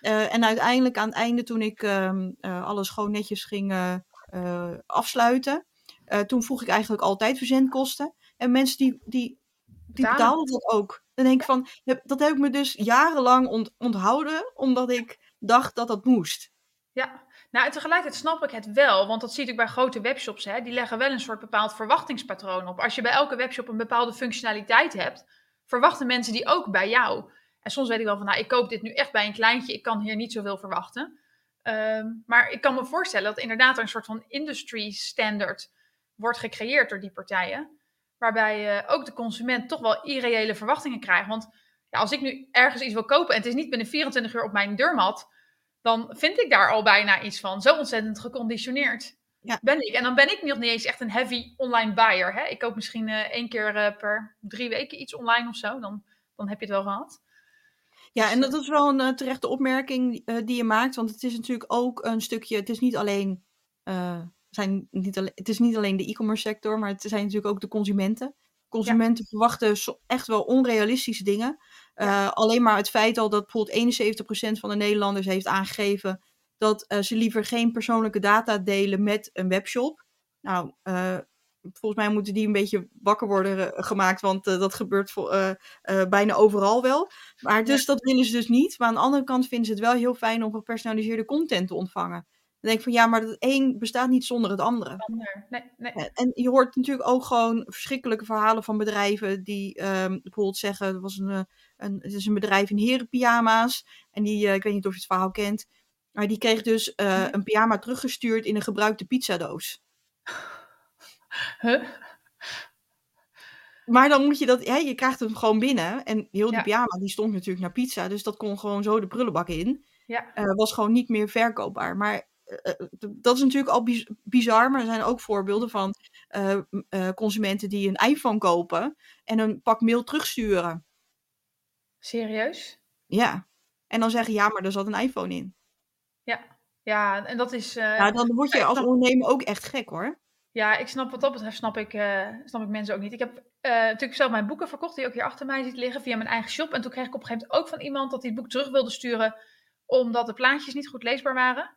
Uh, en uiteindelijk aan het einde toen ik um, uh, alles gewoon netjes ging uh, uh, afsluiten, uh, toen vroeg ik eigenlijk altijd verzendkosten. En mensen die, die, die betaalden dat ook. Dan denk ik van, dat heb ik me dus jarenlang ont, onthouden, omdat ik dacht dat dat moest. Ja, nou en tegelijkertijd snap ik het wel, want dat zie ik bij grote webshops, hè, die leggen wel een soort bepaald verwachtingspatroon op. Als je bij elke webshop een bepaalde functionaliteit hebt, verwachten mensen die ook bij jou. En soms weet ik wel van, nou ik koop dit nu echt bij een kleintje, ik kan hier niet zoveel verwachten. Um, maar ik kan me voorstellen dat inderdaad er een soort van industry standard wordt gecreëerd door die partijen. Waarbij uh, ook de consument toch wel irreële verwachtingen krijgt. Want ja, als ik nu ergens iets wil kopen en het is niet binnen vierentwintig uur op mijn deurmat, dan vind ik daar al bijna iets van. Zo ontzettend geconditioneerd ja. ben ik. En dan ben ik nog niet eens echt een heavy online buyer. Hè? Ik koop misschien uh, één keer uh, per drie weken iets online of zo. Dan, dan heb je het wel gehad. Ja, en dat is wel een uh, terechte opmerking uh, die je maakt. Want het is natuurlijk ook een stukje, het is niet alleen... Uh... Zijn niet alleen, het is niet alleen de e-commerce sector, maar het zijn natuurlijk ook de consumenten. Consumenten ja. verwachten so- echt wel onrealistische dingen. Ja. Uh, alleen maar het feit al dat bijvoorbeeld eenenzeventig procent van de Nederlanders heeft aangegeven dat uh, ze liever geen persoonlijke data delen met een webshop. Nou, uh, volgens mij moeten die een beetje wakker worden uh, gemaakt, want uh, dat gebeurt vo- uh, uh, bijna overal wel. Maar dus ja. dat willen ze dus niet. Maar aan de andere kant vinden ze het wel heel fijn om gepersonaliseerde content te ontvangen. Dan denk ik van, ja, maar het een bestaat niet zonder het andere. Ander. Nee, nee. En je hoort natuurlijk ook gewoon verschrikkelijke verhalen van bedrijven die um, bijvoorbeeld zeggen, er was een, een, het is een bedrijf in herenpyjama's. En die, uh, ik weet niet of je het verhaal kent, maar die kreeg dus uh, nee. een pyjama teruggestuurd in een gebruikte pizzadoos. Huh? Maar dan moet je dat, ja, je krijgt hem gewoon binnen. En heel die ja. pyjama, die stond natuurlijk naar pizza, dus dat kon gewoon zo de prullenbak in. Ja. Uh, was gewoon niet meer verkoopbaar, maar... Dat is natuurlijk al bizar, maar er zijn ook voorbeelden van uh, uh, consumenten die een iPhone kopen en een pak mail terugsturen. Serieus? Ja. En dan zeggen, ja, maar er zat een iPhone in. Ja, ja en dat is... Uh... Nou, dan word je als ondernemer ook echt gek, hoor. Ja, ik snap wat dat betreft, snap ik, uh, snap ik mensen ook niet. Ik heb uh, natuurlijk zelf mijn boeken verkocht, die je ook hier achter mij ziet liggen, via mijn eigen shop. En toen kreeg ik op een gegeven moment ook van iemand dat hij het boek terug wilde sturen, omdat de plaatjes niet goed leesbaar waren.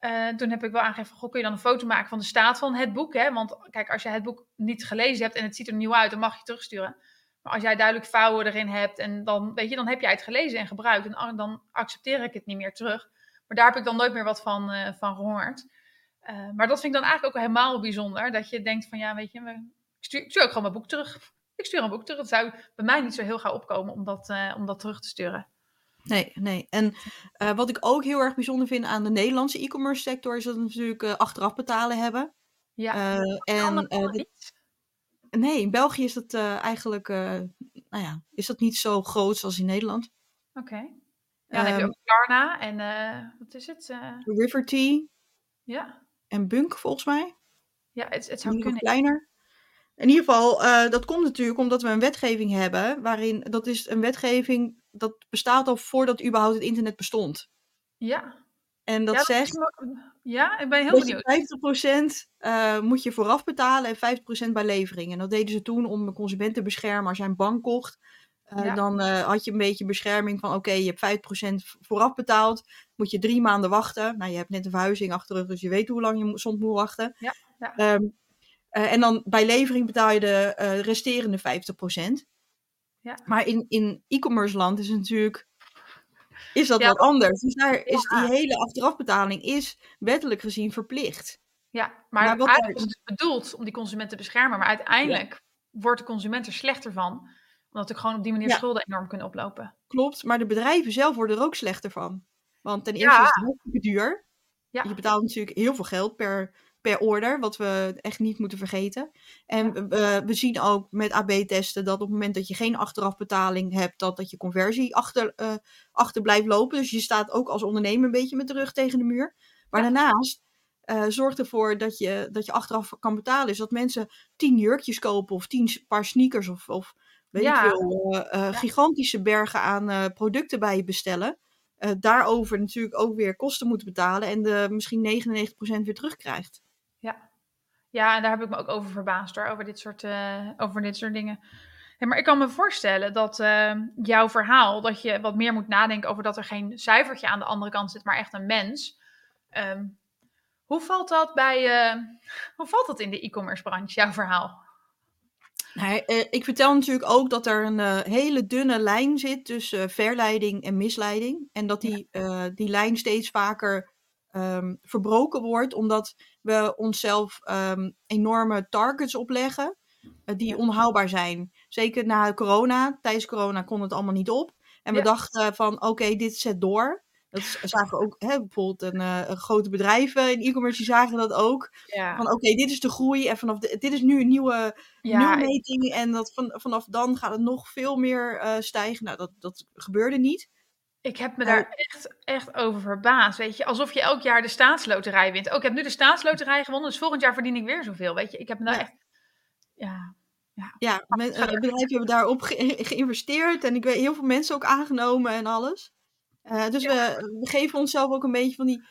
Uh, toen heb ik wel aangegeven van, goh, kun je dan een foto maken van de staat van het boek, hè? Want kijk, als je het boek niet gelezen hebt en het ziet er nieuw uit, dan mag je het terugsturen. Maar als jij duidelijk vouwen erin hebt en dan, weet je, dan heb jij het gelezen en gebruikt en dan accepteer ik het niet meer terug. Maar daar heb ik dan nooit meer wat van, uh, van gehoord. Uh, maar dat vind ik dan eigenlijk ook helemaal bijzonder, dat je denkt van, ja, weet je, ik stuur, ik stuur ook gewoon mijn boek terug. Ik stuur een boek terug. Het zou bij mij niet zo heel gauw opkomen om dat, uh, om dat terug te sturen. Nee, nee. En uh, wat ik ook heel erg bijzonder vind aan de Nederlandse e-commerce sector is dat we natuurlijk uh, achteraf betalen hebben. Ja, uh, en uh, dit... Nee, in België is dat uh, eigenlijk uh, nou ja, is dat niet zo groot als in Nederland. Oké. Okay. Ja, dan um, heb je ook Klarna en uh, wat is het? Uh... Riverty. Ja. En Bunk volgens mij. Ja, het, het zou kunnen. Kleiner. In ieder geval, uh, dat komt natuurlijk omdat we een wetgeving hebben waarin, dat is een wetgeving dat bestaat al voordat überhaupt het internet bestond. Ja. En dat, ja, dat zegt... Is... Ja, ik ben heel benieuwd. vijftig procent uh, moet je vooraf betalen en vijftig procent bij levering. En dat deden ze toen om de consument te beschermen. Als jij een bank kocht, uh, ja. dan uh, had je een beetje bescherming van... Oké, okay, je hebt vijftig procent vooraf betaald. Moet je drie maanden wachten. Nou, je hebt net een verhuizing achter de rug, dus je weet hoe lang je soms moet wachten. Ja, ja. Um, uh, en dan bij levering betaal je de uh, resterende vijftig procent. Ja. Maar in, in e-commerce land is het natuurlijk... Is dat ja, wat anders? Dus daar is ja. die hele achterafbetaling is wettelijk gezien verplicht. Ja, maar, maar wat eigenlijk is het bedoeld om die consument te beschermen. Maar uiteindelijk ja. wordt de consument er slechter van. Omdat ik gewoon op die manier ja. schulden enorm kunnen oplopen. Klopt, maar de bedrijven zelf worden er ook slechter van. Want ten eerste ja. is het hartstikke duur. Ja. Je betaalt natuurlijk heel veel geld per, per order. Wat we echt niet moeten vergeten. En ja. we, we zien ook met A B testen dat op het moment dat je geen achterafbetaling hebt. Dat, dat je conversie achter... Uh, achter blijft lopen. Dus je staat ook als ondernemer een beetje met de rug tegen de muur. Maar ja. daarnaast uh, zorgt ervoor dat je, dat je achteraf kan betalen. Dus dat mensen tien jurkjes kopen of tien paar sneakers of, of weet ja. ik veel, uh, uh, ja. gigantische bergen aan uh, producten bij je bestellen. Uh, daarover natuurlijk ook weer kosten moeten betalen en de misschien negenennegentig procent weer terugkrijgt. Ja. ja, en daar heb ik me ook over verbaasd hoor, over dit soort, uh, over dit soort dingen. Ja, maar ik kan me voorstellen dat uh, jouw verhaal, dat je wat meer moet nadenken over dat er geen cijfertje aan de andere kant zit, maar echt een mens. Um, hoe valt dat bij, uh, hoe valt dat in de e-commerce branche, jouw verhaal? Nee, uh, ik vertel natuurlijk ook dat er een uh, hele dunne lijn zit tussen uh, verleiding en misleiding. En dat die, ja. uh, die lijn steeds vaker um, verbroken wordt, omdat we onszelf um, enorme targets opleggen. Die onhaalbaar zijn. Zeker na corona. Tijdens corona kon het allemaal niet op. En we ja. dachten van, oké, okay, dit zet door. Dat zagen we ook, hè, bijvoorbeeld een, uh, grote bedrijven in e-commerce, die zagen dat ook. Ja. Van oké, okay, dit is de groei. En vanaf de, dit is nu een nieuwe, ja, nieuwe meting. En dat van, vanaf dan gaat het nog veel meer uh, stijgen. Nou, dat, dat gebeurde niet. Ik heb me daar uh, echt, echt over verbaasd. Weet je? Alsof je elk jaar de staatsloterij wint. Oh, ik heb nu de staatsloterij gewonnen. Dus volgend jaar verdien ik weer zoveel. Weet je? Ik heb me daar ja. echt... Ja, ja. ja men, uh, bedrijven hebben daarop ge- geïnvesteerd en ik weet heel veel mensen ook aangenomen en alles. Uh, dus ja. we, we geven onszelf ook een beetje van die,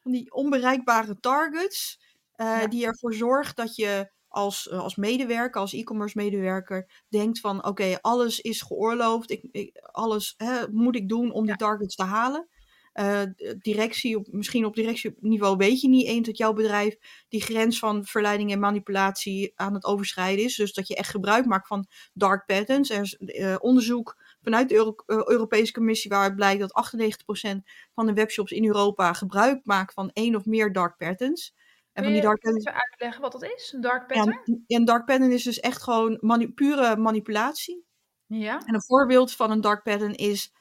van die onbereikbare targets uh, ja. die ervoor zorgen dat je als, als medewerker, als e-commerce medewerker denkt van oké, okay, alles is geoorloofd, ik, ik, alles hè, moet ik doen om ja. die targets te halen. Uh, directie, misschien op directieniveau weet je niet eens dat jouw bedrijf die grens van verleiding en manipulatie aan het overschrijden is. Dus dat je echt gebruik maakt van dark patterns. Er is uh, onderzoek vanuit de Euro- uh, Europese Commissie waaruit blijkt dat achtennegentig procent van de webshops in Europa gebruik maakt van één of meer dark patterns. En van die dark patterns... Kun je even uitleggen wat dat is, een dark pattern? Ja, een dark pattern is dus echt gewoon mani- pure manipulatie. Ja. En een voorbeeld van een dark pattern is...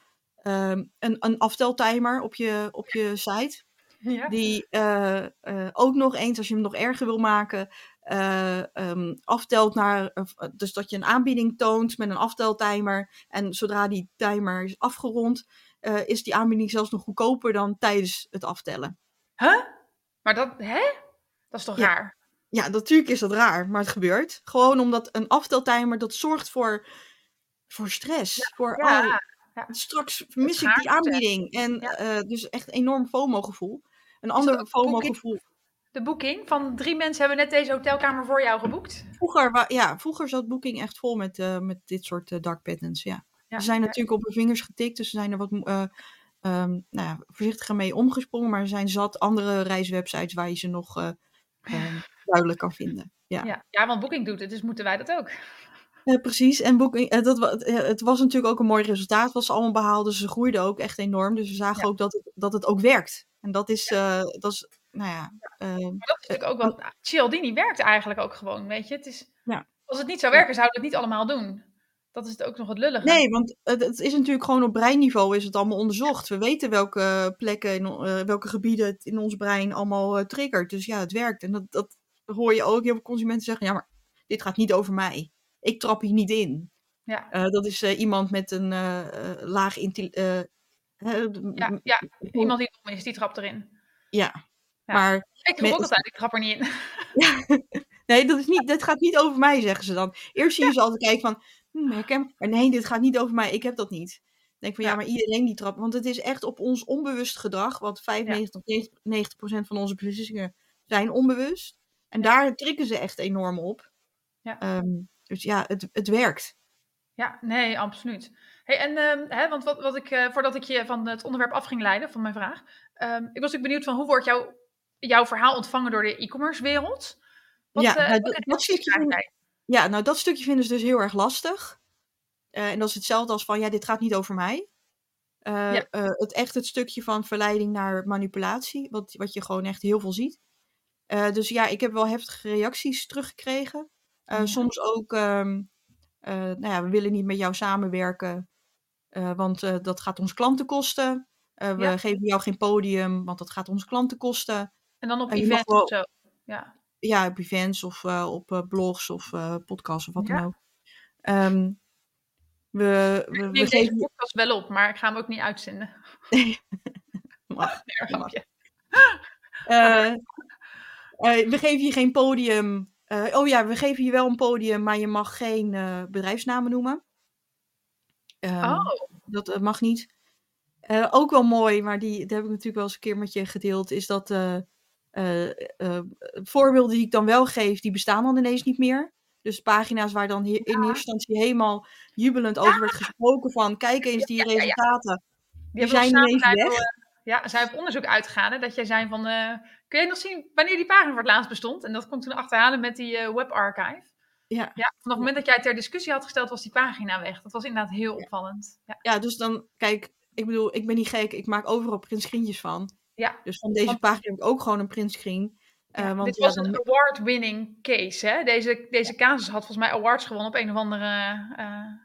Um, een, een afteltimer op je, op je site. Ja. Die uh, uh, ook nog eens, als je hem nog erger wil maken, uh, um, aftelt naar... Uh, dus dat je een aanbieding toont met een afteltimer. En zodra die timer is afgerond, uh, is die aanbieding zelfs nog goedkoper dan tijdens het aftellen. Huh? Maar dat... Hè? Dat is toch ja. raar? Ja, natuurlijk is dat raar, maar het gebeurt. Gewoon omdat een afteltimer, dat zorgt voor, voor stress. Ja. Voor ja. al... Ja. Straks mis ik die aanbieding. En ja. uh, dus echt enorm FOMO-gevoel. Een ander FOMO-gevoel. De Booking van drie mensen hebben net deze hotelkamer voor jou geboekt. Vroeger, wa- ja, vroeger zat Booking echt vol met, uh, met dit soort uh, dark patterns. Ja. Ja, ze zijn ja. natuurlijk op hun vingers getikt. Dus ze zijn er wat uh, um, nou ja, voorzichtiger mee omgesprongen. Maar er zijn zat andere reiswebsites waar je ze nog uh, um, duidelijk kan vinden. Ja. Ja. ja, want Booking doet het. Dus moeten wij dat ook. Uh, precies, en Booking, uh, dat, uh, het was natuurlijk ook een mooi resultaat wat ze allemaal behaalden. Ze groeiden ook echt enorm, dus we zagen ja. ook dat het, dat het ook werkt. En dat is, uh, dat is nou ja... Uh, ja maar dat is natuurlijk uh, ook wat... Cialdini werkt eigenlijk ook gewoon, weet je. Het is, ja. Als het niet zou werken, zouden we het niet allemaal doen. Dat is het ook nog wat lullig. Nee, want het, het is natuurlijk gewoon op breinniveau is het allemaal onderzocht. We weten welke plekken, in, uh, welke gebieden het in ons brein allemaal uh, triggert. Dus ja, het werkt. En dat, dat hoor je ook heel veel consumenten zeggen. Ja, maar dit gaat niet over mij. Ik trap hier niet in. Ja. Uh, dat is uh, iemand met een uh, laag... Inti- uh, ja, ja, iemand die dom is, die trapt erin. Ja. ja. Maar ik roep ook altijd, ik trap er niet in. Ja. Nee, dat, is niet, dat gaat niet over mij, zeggen ze dan. Eerst zie je ja. ze altijd kijken van... Hm, herken, maar nee, dit gaat niet over mij, ik heb dat niet. Denk van ja, ja maar iedereen die trapt. Want het is echt op ons onbewust gedrag. Want vijfennegentig tot negentig procent van onze beslissingen zijn onbewust. En daar trikken ze echt enorm op. Ja. Um, dus ja, het, het werkt. Ja, nee, absoluut. Hey, en uh, hè, want wat, wat ik, uh, voordat ik je van het onderwerp af ging leiden, van mijn vraag. Um, ik was ook benieuwd van hoe wordt jouw, jouw verhaal ontvangen door de e-commerce wereld? Wat, ja, uh, nou, wat d- dat stukje, ja, nou dat stukje vinden ze dus heel erg lastig. Uh, en dat is hetzelfde als van, ja, dit gaat niet over mij. Uh, ja. uh, het, echt het stukje van verleiding naar manipulatie, wat, wat je gewoon echt heel veel ziet. Uh, dus ja, ik heb wel heftige reacties teruggekregen. Uh, ja. Soms ook, um, uh, nou ja, we willen niet met jou samenwerken, uh, want uh, dat gaat ons klanten kosten. Uh, we ja. geven jou geen podium, want dat gaat ons klanten kosten. En dan op uh, events wel, of zo. Ja. ja, op events of uh, op uh, blogs of uh, podcasts of wat ja. dan ook. Um, we, we, ik neem we deze geven... podcast wel op, maar ik ga hem ook niet uitzenden. mag, nee, mag. Uh, uh, we geven je geen podium. Uh, oh ja, we geven je wel een podium, maar je mag geen uh, bedrijfsnamen noemen. Um, oh. Dat uh, mag niet. Uh, ook wel mooi, maar die, dat heb ik natuurlijk wel eens een keer met je gedeeld, is dat uh, uh, uh, voorbeelden die ik dan wel geef, die bestaan dan ineens niet meer. Dus pagina's waar dan he- in eerste instantie helemaal jubelend ja. over werd gesproken van, kijk eens die ja, ja, ja, resultaten, ja, ja. die zijn ineens weg. Door, ja, zij hebben onderzoek uitgegaan, hè, dat jij zei van, uh, kun je nog zien wanneer die pagina voor het laatst bestond? En dat komt toen achterhalen met die uh, webarchive. Ja. ja, vanaf het moment dat jij ter discussie had gesteld, was die pagina weg. Dat was inderdaad heel ja. opvallend. Ja. ja, dus dan, kijk, ik bedoel, ik ben niet gek, ik maak overal printscreentjes van. Ja. Dus van deze want... pagina heb ik ook gewoon een printscreen. Ja, uh, want dit was ja, dan... een award-winning case. Hè? Deze, deze casus had volgens mij awards gewonnen op een of andere uh,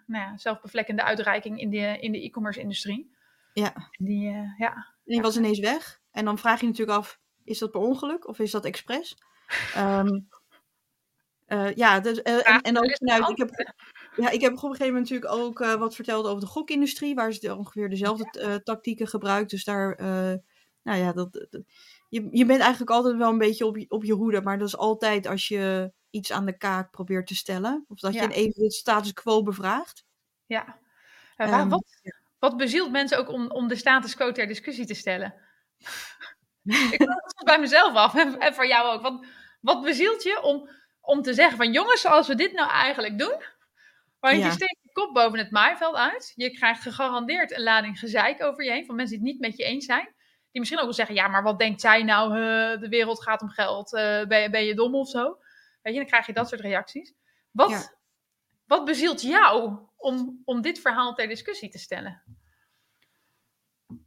nou ja, zelfbevlekkende uitreiking in de, in de e-commerce-industrie. Ja. En die, uh, ja. en die ja. was ineens weg. En dan vraag je, je natuurlijk af, is dat per ongeluk of is dat expres? um, uh, ja, dus, uh, ja, en, en ook vanuit, ik heb, ja, ik heb op een gegeven moment natuurlijk ook uh, wat verteld over de gokindustrie, waar ze ongeveer dezelfde uh, tactieken gebruikt. Dus daar, uh, nou ja, dat... dat Je, je bent eigenlijk altijd wel een beetje op je, op je hoede, maar dat is altijd als je iets aan de kaak probeert te stellen. Of dat ja. je een even het status quo bevraagt. Ja. Uh, waar, um, wat, wat bezielt mensen ook om, om de status quo ter discussie te stellen? Ik vraag het bij mezelf af en, en voor jou ook. Wat, wat bezielt je om, om te zeggen van jongens, als we dit nou eigenlijk doen, want ja. je steekt je kop boven het maaiveld uit. Je krijgt gegarandeerd een lading gezeik over je heen van mensen die het niet met je eens zijn. Die misschien ook wel zeggen, ja, maar wat denkt zij nou? Uh, de wereld gaat om geld. Uh, ben, ben je dom of zo? Weet je, dan krijg je dat soort reacties. Wat, ja. wat bezielt jou om, om dit verhaal ter discussie te stellen?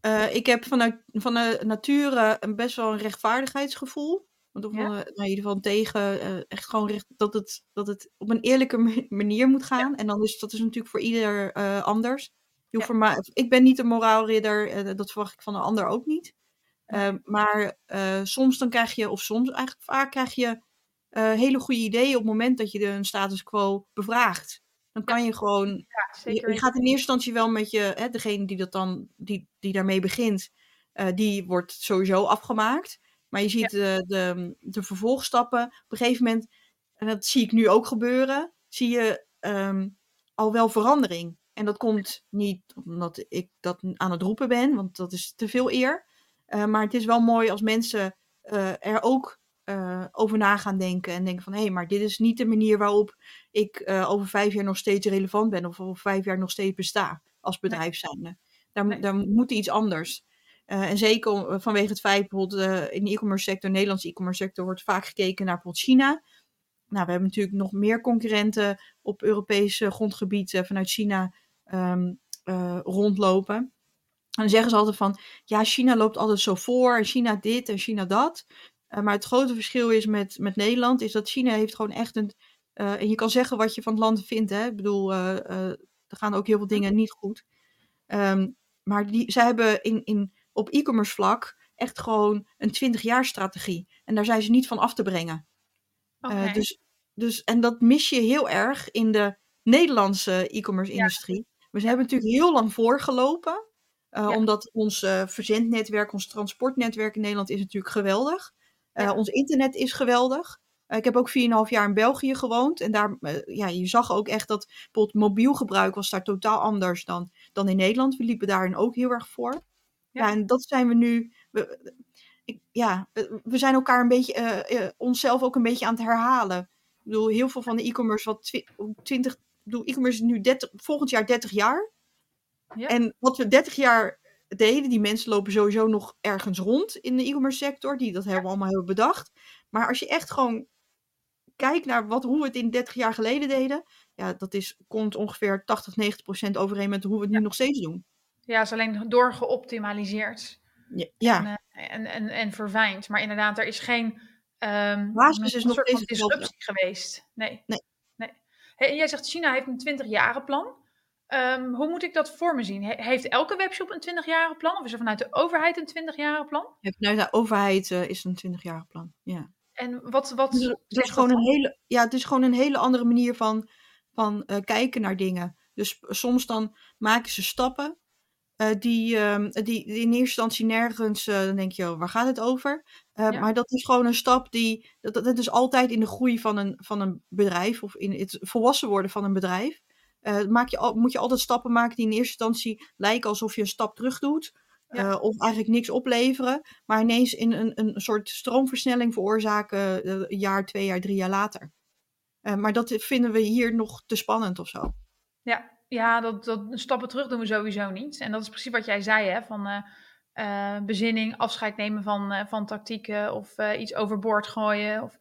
Uh, ik heb vanuit, vanuit nature een best wel een rechtvaardigheidsgevoel. Want of ja? we, in ieder geval tegen, uh, echt gewoon recht, dat, het, dat het op een eerlijke manier moet gaan. Ja. En dan is dat is natuurlijk voor ieder uh, anders. Ja. Ma- ik ben niet een moraalridder, uh, dat verwacht ik van een ander ook niet. Uh, maar uh, soms dan krijg je, of soms eigenlijk vaak krijg je uh, hele goede ideeën op het moment dat je de status quo bevraagt. Dan kan ja. je gewoon, ja, zeker. Je, je gaat in eerste instantie wel met je, hè, degene die, dat dan, die, die daarmee begint, uh, die wordt sowieso afgemaakt. Maar je ziet ja. de, de, de vervolgstappen, op een gegeven moment, en dat zie ik nu ook gebeuren, zie je um, al wel verandering. En dat komt niet omdat ik dat aan het roepen ben, want dat is te veel eer. Uh, maar het is wel mooi als mensen uh, er ook uh, over na gaan denken. En denken van, hé, hey, maar dit is niet de manier waarop ik uh, over vijf jaar nog steeds relevant ben. Of over vijf jaar nog steeds besta als bedrijf zijnde. Daar, nee. daar moet iets anders. Uh, en zeker vanwege het feit, bijvoorbeeld uh, in de e-commerce sector, de Nederlandse e-commerce sector, wordt vaak gekeken naar bijvoorbeeld China. Nou, we hebben natuurlijk nog meer concurrenten op Europees grondgebied uh, vanuit China... Um, uh, rondlopen. En dan zeggen ze altijd van, ja, China loopt altijd zo voor, en China dit en China dat. Uh, maar het grote verschil is met, met Nederland, is dat China heeft gewoon echt een, uh, en je kan zeggen wat je van het land vindt, hè. Ik bedoel, uh, uh, er gaan ook heel veel dingen niet goed. Um, maar die, zij hebben in, in, op e-commerce vlak echt gewoon een twintig jaar strategie. En daar zijn ze niet van af te brengen. Okay. Uh, dus, dus, en dat mis je heel erg in de Nederlandse e-commerce industrie. Ja. We hebben natuurlijk heel lang voorgelopen. Uh, ja. Omdat ons uh, verzendnetwerk, ons transportnetwerk in Nederland is natuurlijk geweldig. Uh, ja. Ons internet is geweldig. Uh, ik heb ook vier en een half jaar in België gewoond. En daar, uh, ja, je zag ook echt dat bijvoorbeeld mobiel gebruik was daar totaal anders dan dan in Nederland. We liepen daarin ook heel erg voor. Ja, ja en dat zijn we nu... We, ik, ja, we zijn elkaar een beetje... Uh, uh, onszelf ook een beetje aan het herhalen. Ik bedoel, heel veel van de e-commerce... wat twi- twintig, ik bedoel, e-commerce is nu dertig, volgend jaar dertig jaar. Ja. En wat we dertig jaar deden... die mensen lopen sowieso nog ergens rond... in de e-commerce sector. Die dat hebben we allemaal hebben bedacht. Maar als je echt gewoon... kijk naar wat, hoe we het in dertig jaar geleden deden. Ja, dat is, komt ongeveer tachtig, negentig procent overeen met hoe we het nu ja. nog steeds doen. Ja, is alleen doorgeoptimaliseerd. Ja. ja. En, en, en, en verfijnd. Maar inderdaad, er is geen um, basis is nog steeds disruptie geweest. Nee. nee. nee. Hey, en jij zegt, China heeft een twintig-jaren plan. Um, hoe moet ik dat voor me zien? He, heeft elke webshop een twintig-jaren plan? Of is er vanuit de overheid een twintig-jaren plan? Ja, vanuit de overheid uh, is een twintig-jaren plan, ja. En wat, wat dus, het is gewoon een hele, ja, het is gewoon een hele andere manier van, van uh, kijken naar dingen. Dus soms dan maken ze stappen uh, die, uh, die, die in eerste instantie nergens, uh, dan denk je, oh, waar gaat het over? Uh, ja. Maar dat is gewoon een stap die, dat, dat is altijd in de groei van een, van een bedrijf of in het volwassen worden van een bedrijf. Uh, maak je, moet je altijd stappen maken die in eerste instantie lijken alsof je een stap terug doet. Ja. Uh, of eigenlijk niks opleveren, maar ineens in een, een soort stroomversnelling veroorzaken uh, een jaar, twee jaar, drie jaar later. Uh, maar dat vinden we hier nog te spannend of zo. Ja, ja dat, dat stappen terug doen we sowieso niet. En dat is precies wat jij zei, hè, van uh, uh, bezinning, afscheid nemen van, uh, van tactieken of uh, iets overboord gooien. Of,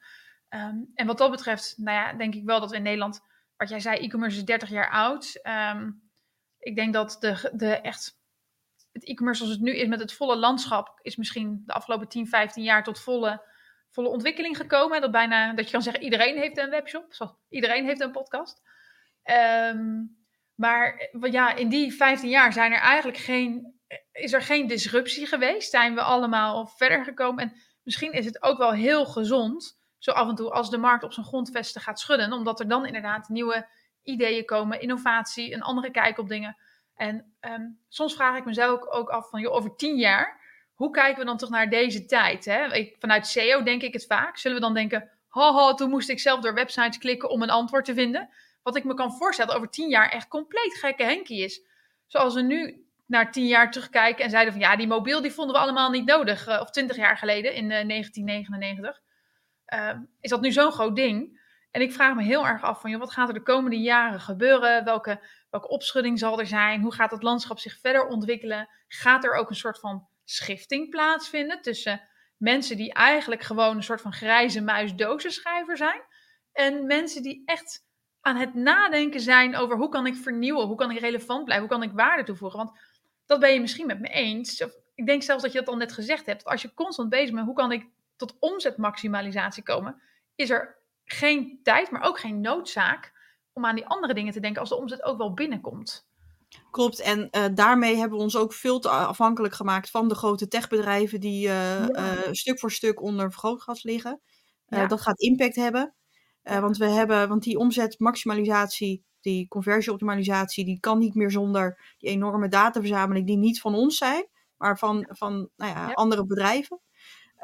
um, en wat dat betreft, nou ja, denk ik wel dat we in Nederland, wat jij zei, e-commerce is dertig jaar oud. Um, ik denk dat de, de echt... het e-commerce als het nu is met het volle landschap... is misschien de afgelopen tien, vijftien jaar tot volle, volle ontwikkeling gekomen. Dat, bijna, dat je kan zeggen, iedereen heeft een webshop. Iedereen heeft een podcast. Um, maar ja, in die vijftien jaar zijn er eigenlijk geen, is er geen disruptie geweest. Zijn we allemaal verder gekomen. En misschien is het ook wel heel gezond... zo af en toe als de markt op zijn grondvesten gaat schudden. Omdat er dan inderdaad nieuwe ideeën komen. Innovatie, een andere kijk op dingen... En um, soms vraag ik mezelf ook, ook af van, joh, over tien jaar, hoe kijken we dan toch naar deze tijd? Hè? Ik, vanuit S E O denk ik het vaak. Zullen we dan denken, haha, toen moest ik zelf door websites klikken om een antwoord te vinden? Wat ik me kan voorstellen, over tien jaar echt compleet gekke Henkie is. Zoals we nu naar tien jaar terugkijken en zeiden van, ja, die mobiel die vonden we allemaal niet nodig. Uh, of twintig jaar geleden, in uh, negentien negenennegentig. Uh, is dat nu zo'n groot ding? En ik vraag me heel erg af van, joh, wat gaat er de komende jaren gebeuren? Welke, welke opschudding zal er zijn? Hoe gaat het landschap zich verder ontwikkelen? Gaat er ook een soort van schifting plaatsvinden tussen mensen die eigenlijk gewoon een soort van grijze muisdozenschrijver zijn en mensen die echt aan het nadenken zijn over hoe kan ik vernieuwen? Hoe kan ik relevant blijven? Hoe kan ik waarde toevoegen? Want dat ben je misschien met me eens. Ik denk zelfs dat je dat al net gezegd hebt. Als je constant bezig bent, hoe kan ik tot omzetmaximalisatie komen? Is er geen tijd, maar ook geen noodzaak om aan die andere dingen te denken als de omzet ook wel binnenkomt. Klopt, en uh, daarmee hebben we ons ook veel te afhankelijk gemaakt van de grote techbedrijven die uh, ja. uh, stuk voor stuk onder vergrootglas liggen. Uh, ja. Dat gaat impact hebben, uh, want we hebben, want die omzetmaximalisatie, die conversieoptimalisatie, die kan niet meer zonder die enorme dataverzameling die niet van ons zijn, maar van, van nou ja, ja. andere bedrijven.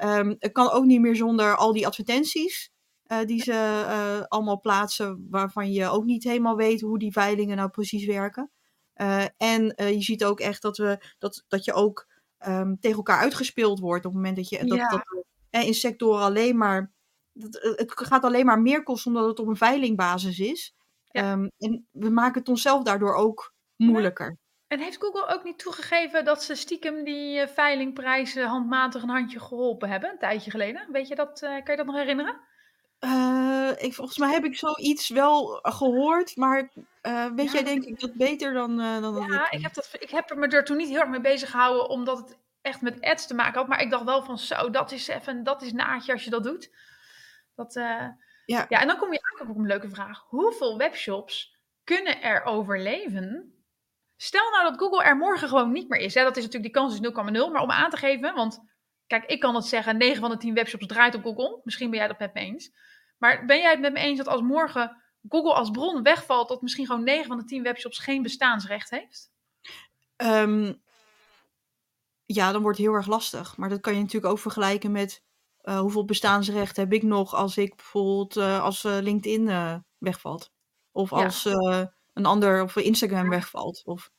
Um, het kan ook niet meer zonder al die advertenties. Uh, die ze uh, allemaal plaatsen waarvan je ook niet helemaal weet hoe die veilingen nou precies werken. Uh, en uh, je ziet ook echt dat, we, dat, dat je ook um, tegen elkaar uitgespeeld wordt op het moment dat je dat, ja. dat, eh, in sectoren alleen maar... Dat, het gaat alleen maar meer kosten omdat het op een veilingbasis is. Ja. Um, en we maken het onszelf daardoor ook moeilijker. Ja. En heeft Google ook niet toegegeven dat ze stiekem die uh, veilingprijzen handmatig een handje geholpen hebben? Een tijdje geleden. Weet je dat, uh, kan je dat nog herinneren? Uh, ik, volgens mij heb ik zoiets wel gehoord, maar uh, weet ja, jij denk ik dat beter dan, uh, dan ja, dat ik. Ja, heb ik heb me er toen niet heel erg mee bezig gehouden, omdat het echt met ads te maken had. Maar ik dacht wel van zo, dat is even, dat is naadje als je dat doet. Dat, uh, ja. ja, en dan kom je eigenlijk op een leuke vraag. Hoeveel webshops kunnen er overleven? Stel nou dat Google er morgen gewoon niet meer is. Hè? Dat is natuurlijk, die kans is nul komma nul, maar om aan te geven, want kijk, ik kan het zeggen, negen van de tien webshops draait op Google. Misschien ben jij dat met me eens. Maar ben jij het met me eens dat als morgen Google als bron wegvalt, dat misschien gewoon negen van de tien webshops geen bestaansrecht heeft? Um, ja, dan wordt het heel erg lastig. Maar dat kan je natuurlijk ook vergelijken met uh, hoeveel bestaansrecht heb ik nog als ik bijvoorbeeld uh, als uh, LinkedIn uh, wegvalt. Of als ja. uh, een ander of Instagram ja. wegvalt. Of...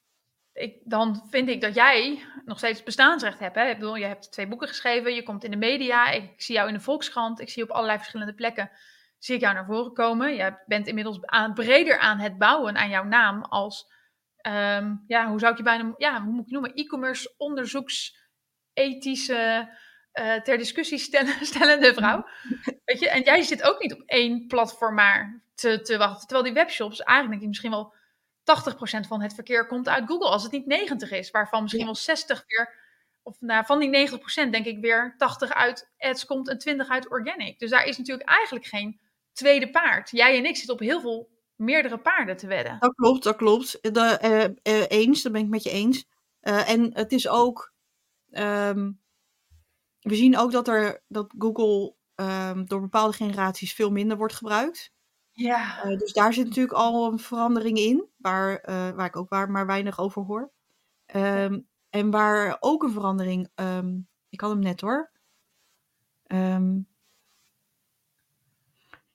ik, dan vind ik dat jij nog steeds bestaansrecht hebt. Hè? Ik bedoel, je hebt twee boeken geschreven, je komt in de media, ik zie jou in de Volkskrant, ik zie je op allerlei verschillende plekken, zie ik jou naar voren komen. Je bent inmiddels aan, breder aan het bouwen aan jouw naam als, um, ja, hoe zou ik je bijna, ja, hoe moet ik je noemen, e-commerce onderzoeks-ethische... Uh, ter discussie stellen, stellende vrouw. Weet je, en jij zit ook niet op één platform maar te, te wachten. Terwijl die webshops, eigenlijk denk ik misschien wel tachtig procent van het verkeer komt uit Google. Als het niet negentig is, waarvan misschien ja. wel zestig weer, of nou, van die negentig procent denk ik weer tachtig uit ads komt en twintig uit organic. Dus daar is natuurlijk eigenlijk geen tweede paard. Jij en ik zitten op heel veel meerdere paarden te wedden. Dat klopt, dat klopt. De, uh, uh, eens, daar ben ik met je eens. Uh, en het is ook... Um... We zien ook dat, er, dat Google um, door bepaalde generaties veel minder wordt gebruikt. Ja. Uh, dus daar zit natuurlijk al een verandering in, waar, uh, waar ik ook waar, maar weinig over hoor. Um, ja. En waar ook een verandering... Um, ik had hem net hoor. Um,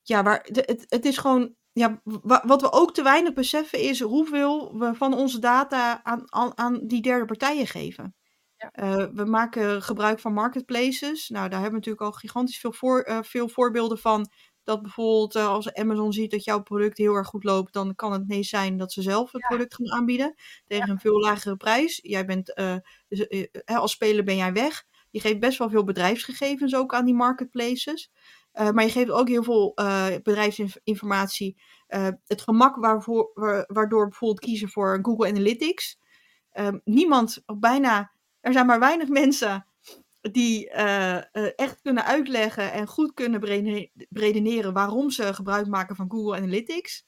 ja, waar, de, het, het is gewoon... Ja, w- wat we ook te weinig beseffen is hoeveel we van onze data aan, aan, aan die derde partijen geven. Ja. Uh, we maken gebruik van marketplaces. Nou, daar hebben we natuurlijk al gigantisch veel, voor, uh, veel voorbeelden van. Dat bijvoorbeeld uh, als Amazon ziet dat jouw product heel erg goed loopt, dan kan het niet zijn dat ze zelf het ja. product gaan aanbieden. Tegen ja. een veel lagere prijs. Jij bent, uh, dus, uh, als speler ben jij weg. Je geeft best wel veel bedrijfsgegevens ook aan die marketplaces. Uh, maar je geeft ook heel veel uh, bedrijfsinformatie. Uh, het gemak waarvoor, wa- waardoor bijvoorbeeld kiezen voor Google Analytics. Uh, niemand, of bijna... Er zijn maar weinig mensen die uh, echt kunnen uitleggen en goed kunnen redeneren waarom ze gebruik maken van Google Analytics.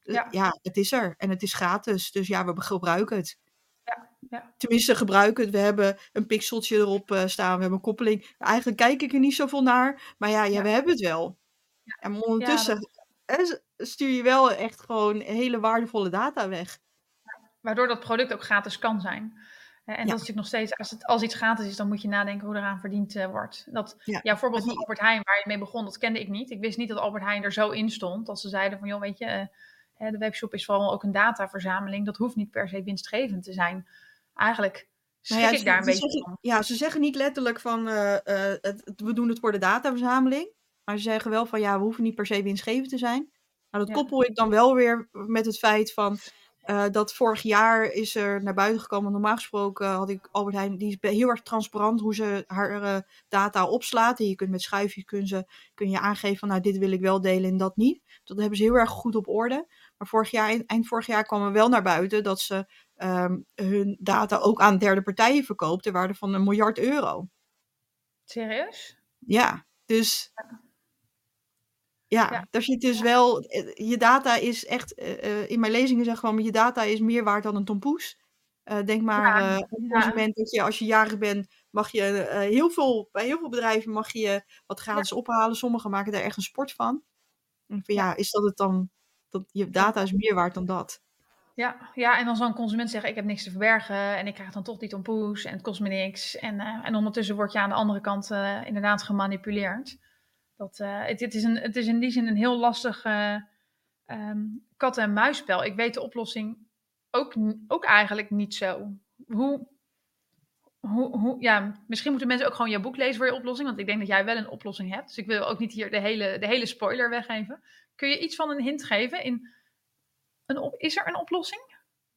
Ja. ja, het is er. En het is gratis. Dus ja, we gebruiken het. Ja, ja. Tenminste, gebruiken het. We hebben een pixeltje erop uh, staan. We hebben een koppeling. Eigenlijk kijk ik er niet zoveel naar. Maar ja, ja, ja. we hebben het wel. Ja. En ondertussen ja, dat... stuur je wel echt gewoon hele waardevolle data weg. Ja, waardoor dat product ook gratis kan zijn. En ja. dat is natuurlijk nog steeds, als, het, als iets gratis is, dan moet je nadenken hoe eraan verdiend uh, wordt. Dat, ja. Jouw voorbeeld van Albert Heijn, waar je mee begon, dat kende ik niet. Ik wist niet dat Albert Heijn er zo in stond. Dat ze zeiden van, joh, weet je, uh, de webshop is vooral ook een dataverzameling. Dat hoeft niet per se winstgevend te zijn. Eigenlijk schrik nou ja, ik daar een beetje zeggen, van. Ja, ze zeggen niet letterlijk van, uh, uh, het, we doen het voor de dataverzameling. Maar ze zeggen wel van, ja, we hoeven niet per se winstgevend te zijn. Nou, dat ja. koppel ik dan wel weer met het feit van... Uh, dat vorig jaar is er naar buiten gekomen. Normaal gesproken uh, had ik Albert Heijn, die is heel erg transparant hoe ze haar uh, data opslaat. En je kunt met schuifjes kun, ze, kun je aangeven van nou dit wil ik wel delen en dat niet. Dat hebben ze heel erg goed op orde. Maar vorig jaar, eind vorig jaar kwam er wel naar buiten dat ze um, hun data ook aan derde partijen verkoopt ter waarde van een miljard euro. Serieus? Ja, dus... Ja. Ja, ja, daar zit dus ja. wel, je data is echt, uh, in mijn lezingen zeg ik gewoon, je data is meer waard dan een tompoes. Uh, denk maar, ja, uh, op ja. het moment dat je, als je jarig bent, mag je uh, heel veel, bij heel veel bedrijven mag je wat gratis ja. ophalen. Sommigen maken daar echt een sport van. En van ja, is dat het dan, dat je data is meer waard dan dat. Ja, ja, en dan zal een consument zeggen, ik heb niks te verbergen en ik krijg dan toch die tompoes en het kost me niks. En, uh, en ondertussen word je aan de andere kant uh, inderdaad gemanipuleerd. Dat, uh, het, het, is een, het is in die zin een heel lastig uh, um, kat-en-muisspel. Ik weet de oplossing ook, ook eigenlijk niet zo. Hoe, hoe, hoe, ja, misschien moeten mensen ook gewoon jouw boek lezen voor je oplossing. Want ik denk dat jij wel een oplossing hebt. Dus ik wil ook niet hier de hele, de hele spoiler weggeven. Kun je iets van een hint geven? In een op, is er een oplossing?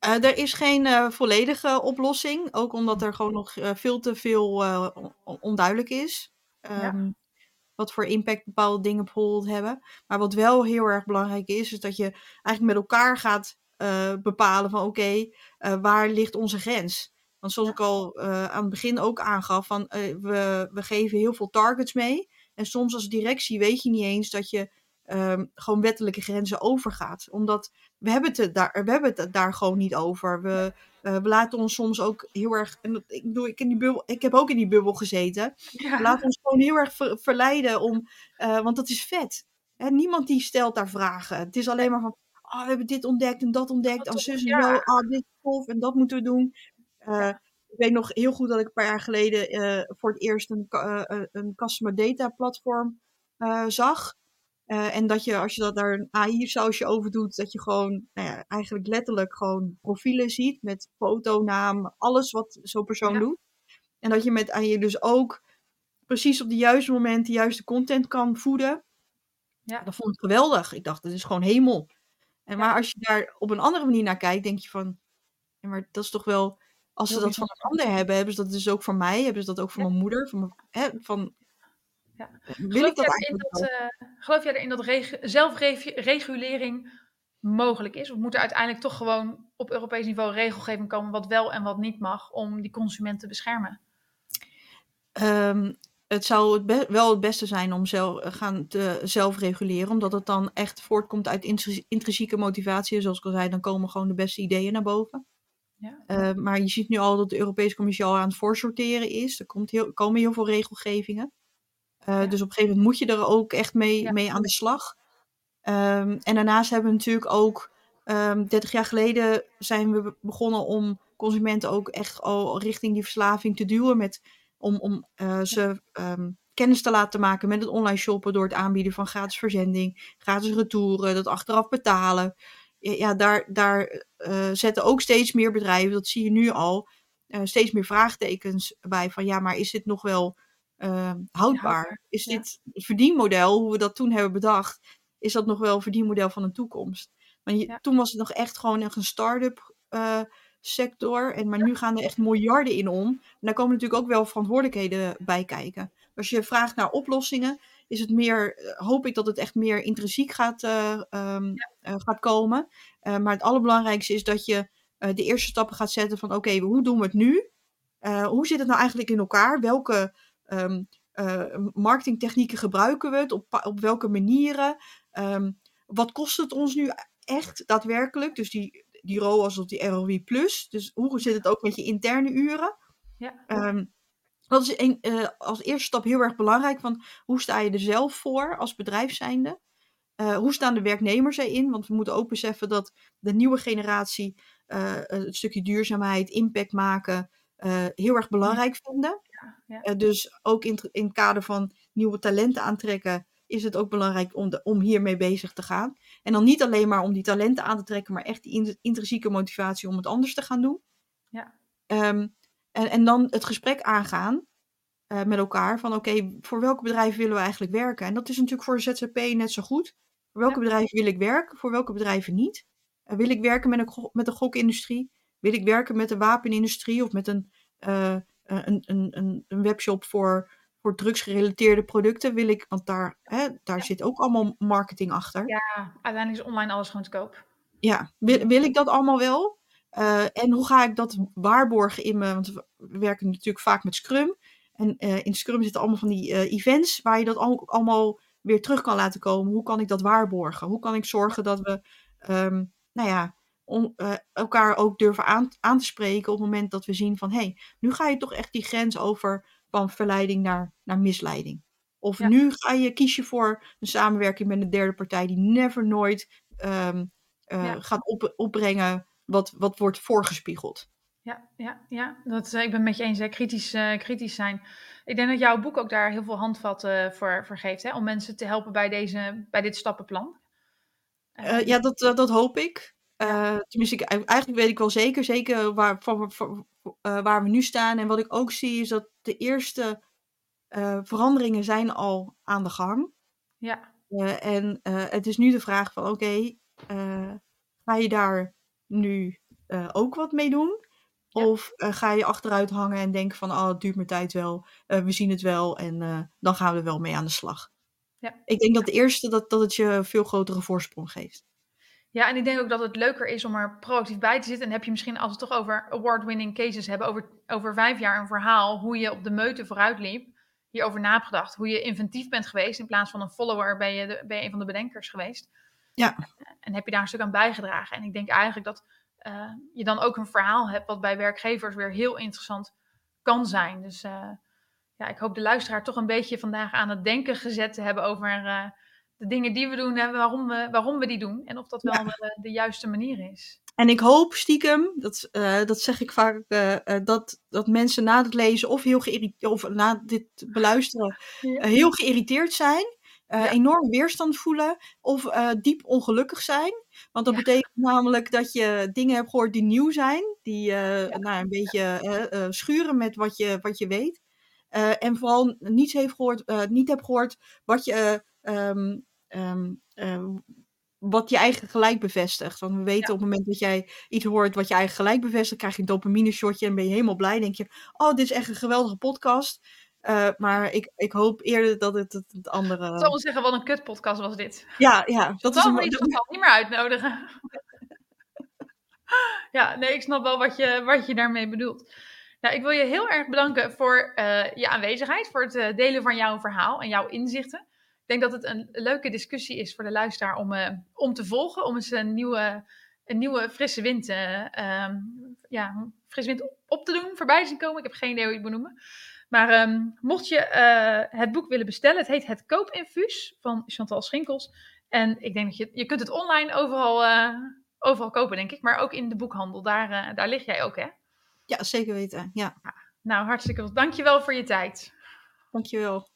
Uh, er is geen uh, volledige oplossing. Ook omdat er gewoon nog uh, veel te veel uh, on- onduidelijk is. Um, ja. Wat voor impact bepaalde dingen bijvoorbeeld hebben. Maar wat wel heel erg belangrijk is, is dat je eigenlijk met elkaar gaat uh, bepalen van oké, okay, uh, waar ligt onze grens? Want zoals ik al uh, aan het begin ook aangaf, van, uh, we, we geven heel veel targets mee. En soms als directie weet je niet eens dat je um, gewoon wettelijke grenzen overgaat. Omdat we hebben het daar, we hebben het daar gewoon niet over. We, uh, we laten ons soms ook heel erg... En dat, ik, bedoel, ik, in die bubbel, ik heb ook in die bubbel gezeten. Ja. We laten ons gewoon heel erg ver, verleiden om... Uh, want dat is vet. Hè? Niemand die stelt daar vragen. Het is alleen maar van... Oh, we hebben dit ontdekt en dat ontdekt. Als zus en zo. Ah, dit is tof en dat moeten we doen. Uh, ja. Ik weet nog heel goed dat ik een paar jaar geleden... Uh, voor het eerst een, uh, een customer data platform uh, zag... Uh, en dat je, als je dat daar een A I-sausje over doet, dat je gewoon, nou ja, eigenlijk letterlijk gewoon profielen ziet met fotonaam, alles wat zo'n persoon ja. doet. En dat je met A I dus ook precies op de juiste moment de juiste content kan voeden. Ja. Dat vond ik geweldig. Ik dacht, dat is gewoon hemel. En maar als je daar op een andere manier naar kijkt, denk je van, ja, maar dat is toch wel, als ze dat van een ander hebben, hebben ze dat dus ook van mij, hebben ze dat ook van ja. mijn moeder, van, hè, van ja. Geloof, ik dat jij in dat, uh, geloof jij erin dat regu- zelfregulering mogelijk is? Of moet er uiteindelijk toch gewoon op Europees niveau regelgeving komen wat wel en wat niet mag om die consument te beschermen? Um, het zou het be- wel het beste zijn om zelf, gaan te zelfreguleren, omdat het dan echt voortkomt uit intri- intrinsieke motivatie. Zoals ik al zei, dan komen gewoon de beste ideeën naar boven. Ja. Uh, maar je ziet nu al dat de Europese Commissie al aan het voorsorteren is. Er komt heel, komen heel veel regelgevingen. Uh, ja. Dus op een gegeven moment moet je er ook echt mee, ja. mee aan de slag. Um, en daarnaast hebben we natuurlijk ook... Um, dertig jaar geleden zijn we begonnen om consumenten ook echt al richting die verslaving te duwen. Met, om om uh, ze um, kennis te laten maken met het online shoppen door het aanbieden van gratis verzending, gratis retouren, dat achteraf betalen. Ja, daar, daar uh, zetten ook steeds meer bedrijven, dat zie je nu al, uh, steeds meer vraagtekens bij van ja, maar is dit nog wel uh, houdbaar? Is dit het verdienmodel, hoe we dat toen hebben bedacht, is dat nog wel een verdienmodel van de toekomst? Maar je, ja. toen was het nog echt gewoon echt een start-up uh, sector, en, maar nu gaan er echt miljarden in om. En daar komen natuurlijk ook wel verantwoordelijkheden bij kijken. Als je vraagt naar oplossingen, is het meer, hoop ik dat het echt meer intrinsiek gaat, uh, um, ja. uh, gaat komen. Uh, maar het allerbelangrijkste is dat je uh, de eerste stappen gaat zetten van oké, okay, hoe doen we het nu? Uh, hoe zit het nou eigenlijk in elkaar? Welke um, uh, marketingtechnieken gebruiken we het? Op, op welke manieren? Um, wat kost het ons nu echt daadwerkelijk? Dus die, die R O A S of die R O I plus. Dus hoe zit het ook met je interne uren? Ja. Um, Dat is een, uh, als eerste stap heel erg belangrijk. Van hoe sta je er zelf voor als bedrijf zijnde? Uh, hoe staan de werknemers erin? Want we moeten ook beseffen dat de nieuwe generatie uh, het stukje duurzaamheid, impact maken, uh, heel erg belangrijk vinden. Ja, ja. Uh, dus ook in, in het kader van nieuwe talenten aantrekken is het ook belangrijk om, de, om hiermee bezig te gaan. En dan niet alleen maar om die talenten aan te trekken, maar echt die in, intrinsieke motivatie om het anders te gaan doen. Ja. Um, En, en dan het gesprek aangaan uh, met elkaar van oké, okay, voor welke bedrijven willen we eigenlijk werken? En dat is natuurlijk voor de Z Z P net zo goed. Voor welke ja. bedrijven wil ik werken? Voor welke bedrijven niet? Uh, wil ik werken met, een, met de gokindustrie? Wil ik werken met de wapenindustrie of met een, uh, een, een, een, een webshop voor, voor drugsgerelateerde producten? Wil ik, want daar, hè, daar ja. zit ook allemaal marketing achter. Ja, uiteindelijk is online alles gewoon te koop. Ja, wil, wil ik dat allemaal wel? Uh, en hoe ga ik dat waarborgen in me? Want we werken natuurlijk vaak met Scrum. En uh, in Scrum zitten allemaal van die uh, events waar je dat al, allemaal weer terug kan laten komen. Hoe kan ik dat waarborgen? Hoe kan ik zorgen dat we um, nou ja, on, uh, elkaar ook durven aan, aan te spreken op het moment dat we zien van hé, hey, nu ga je toch echt die grens over van verleiding naar, naar misleiding. Of ja. nu ga je kies je voor een samenwerking met een derde partij die never nooit um, uh, ja. gaat op, opbrengen. Wat, wat wordt voorgespiegeld? Ja, ja, ja. Dat, ik ben het met je eens. Hè. Kritisch, uh, kritisch zijn. Ik denk dat jouw boek ook daar heel veel handvatten uh, voor, voor geeft. Hè? Om mensen te helpen bij, deze, bij dit stappenplan. Uh, uh, ja, dat, dat, dat hoop ik. Uh, tenminste, ik, eigenlijk weet ik wel zeker. Zeker waar, van, van, uh, waar we nu staan. En wat ik ook zie is dat de eerste uh, veranderingen zijn al aan de gang. Ja. Uh, en uh, het is nu de vraag van oké, okay, uh, ga je daar nu uh, ook wat mee doen? Ja. Of uh, ga je achteruit hangen en denken van, oh, het duurt mijn tijd wel. Uh, we zien het wel en uh, dan gaan we er wel mee aan de slag. Ja. Ik denk dat de eerste, dat, dat het je veel grotere voorsprong geeft. Ja, en ik denk ook dat het leuker is om er proactief bij te zitten. En heb je misschien, als we het toch over award-winning cases hebben, over, over vijf jaar een verhaal, hoe je op de meute vooruit liep, hierover nagedacht, hoe je inventief bent geweest, in plaats van een follower ben je, de, ben je een van de bedenkers geweest. Ja. En heb je daar een stuk aan bijgedragen. En ik denk eigenlijk dat uh, je dan ook een verhaal hebt wat bij werkgevers weer heel interessant kan zijn. Dus uh, ja, ik hoop de luisteraar toch een beetje vandaag aan het denken gezet te hebben over uh, de dingen die we doen en waarom we, waarom we die doen. En of dat wel ja. de, de juiste manier is. En ik hoop stiekem, dat, uh, dat zeg ik vaak, uh, uh, dat, dat mensen na het lezen of, heel geïrriteerd, of na dit beluisteren uh, heel geïrriteerd zijn. Uh, ja. Enorm weerstand voelen of uh, diep ongelukkig zijn. Want dat ja. betekent namelijk dat je dingen hebt gehoord die nieuw zijn. Die uh, ja. nou, een beetje uh, uh, schuren met wat je, wat je weet. Uh, en vooral niets heeft gehoord, uh, niet hebt gehoord wat je, uh, um, um, uh, wat je eigen gelijk bevestigt. Want we weten ja. op het moment dat jij iets hoort wat je eigen gelijk bevestigt, krijg je een dopamine shotje en ben je helemaal blij. Denk je, oh, dit is echt een geweldige podcast. Uh, maar ik, ik hoop eerder dat het het, het andere... Ik zal wel zeggen, wat een kutpodcast was dit. Ja, ja. Dat zal me die Chantal niet meer uitnodigen. Ja, nee, ik snap wel wat je, wat je daarmee bedoelt. Nou, ik wil je heel erg bedanken voor uh, je aanwezigheid, voor het uh, delen van jouw verhaal en jouw inzichten. Ik denk dat het een leuke discussie is voor de luisteraar om, uh, om te volgen, om eens een nieuwe, een nieuwe frisse wind, uh, um, ja, frisse wind op te doen, voorbij te zien komen. Ik heb geen idee hoe je het moet noemen. Maar um, mocht je uh, het boek willen bestellen, het heet Het Koopinfuus van Chantal Schinkels. En ik denk dat je, je kunt het online overal, uh, overal kopen, denk ik. Maar ook in de boekhandel, daar, uh, daar lig jij ook, hè? Ja, zeker weten, ja. Nou, hartstikke wel. Dankjewel voor je tijd. Dankjewel.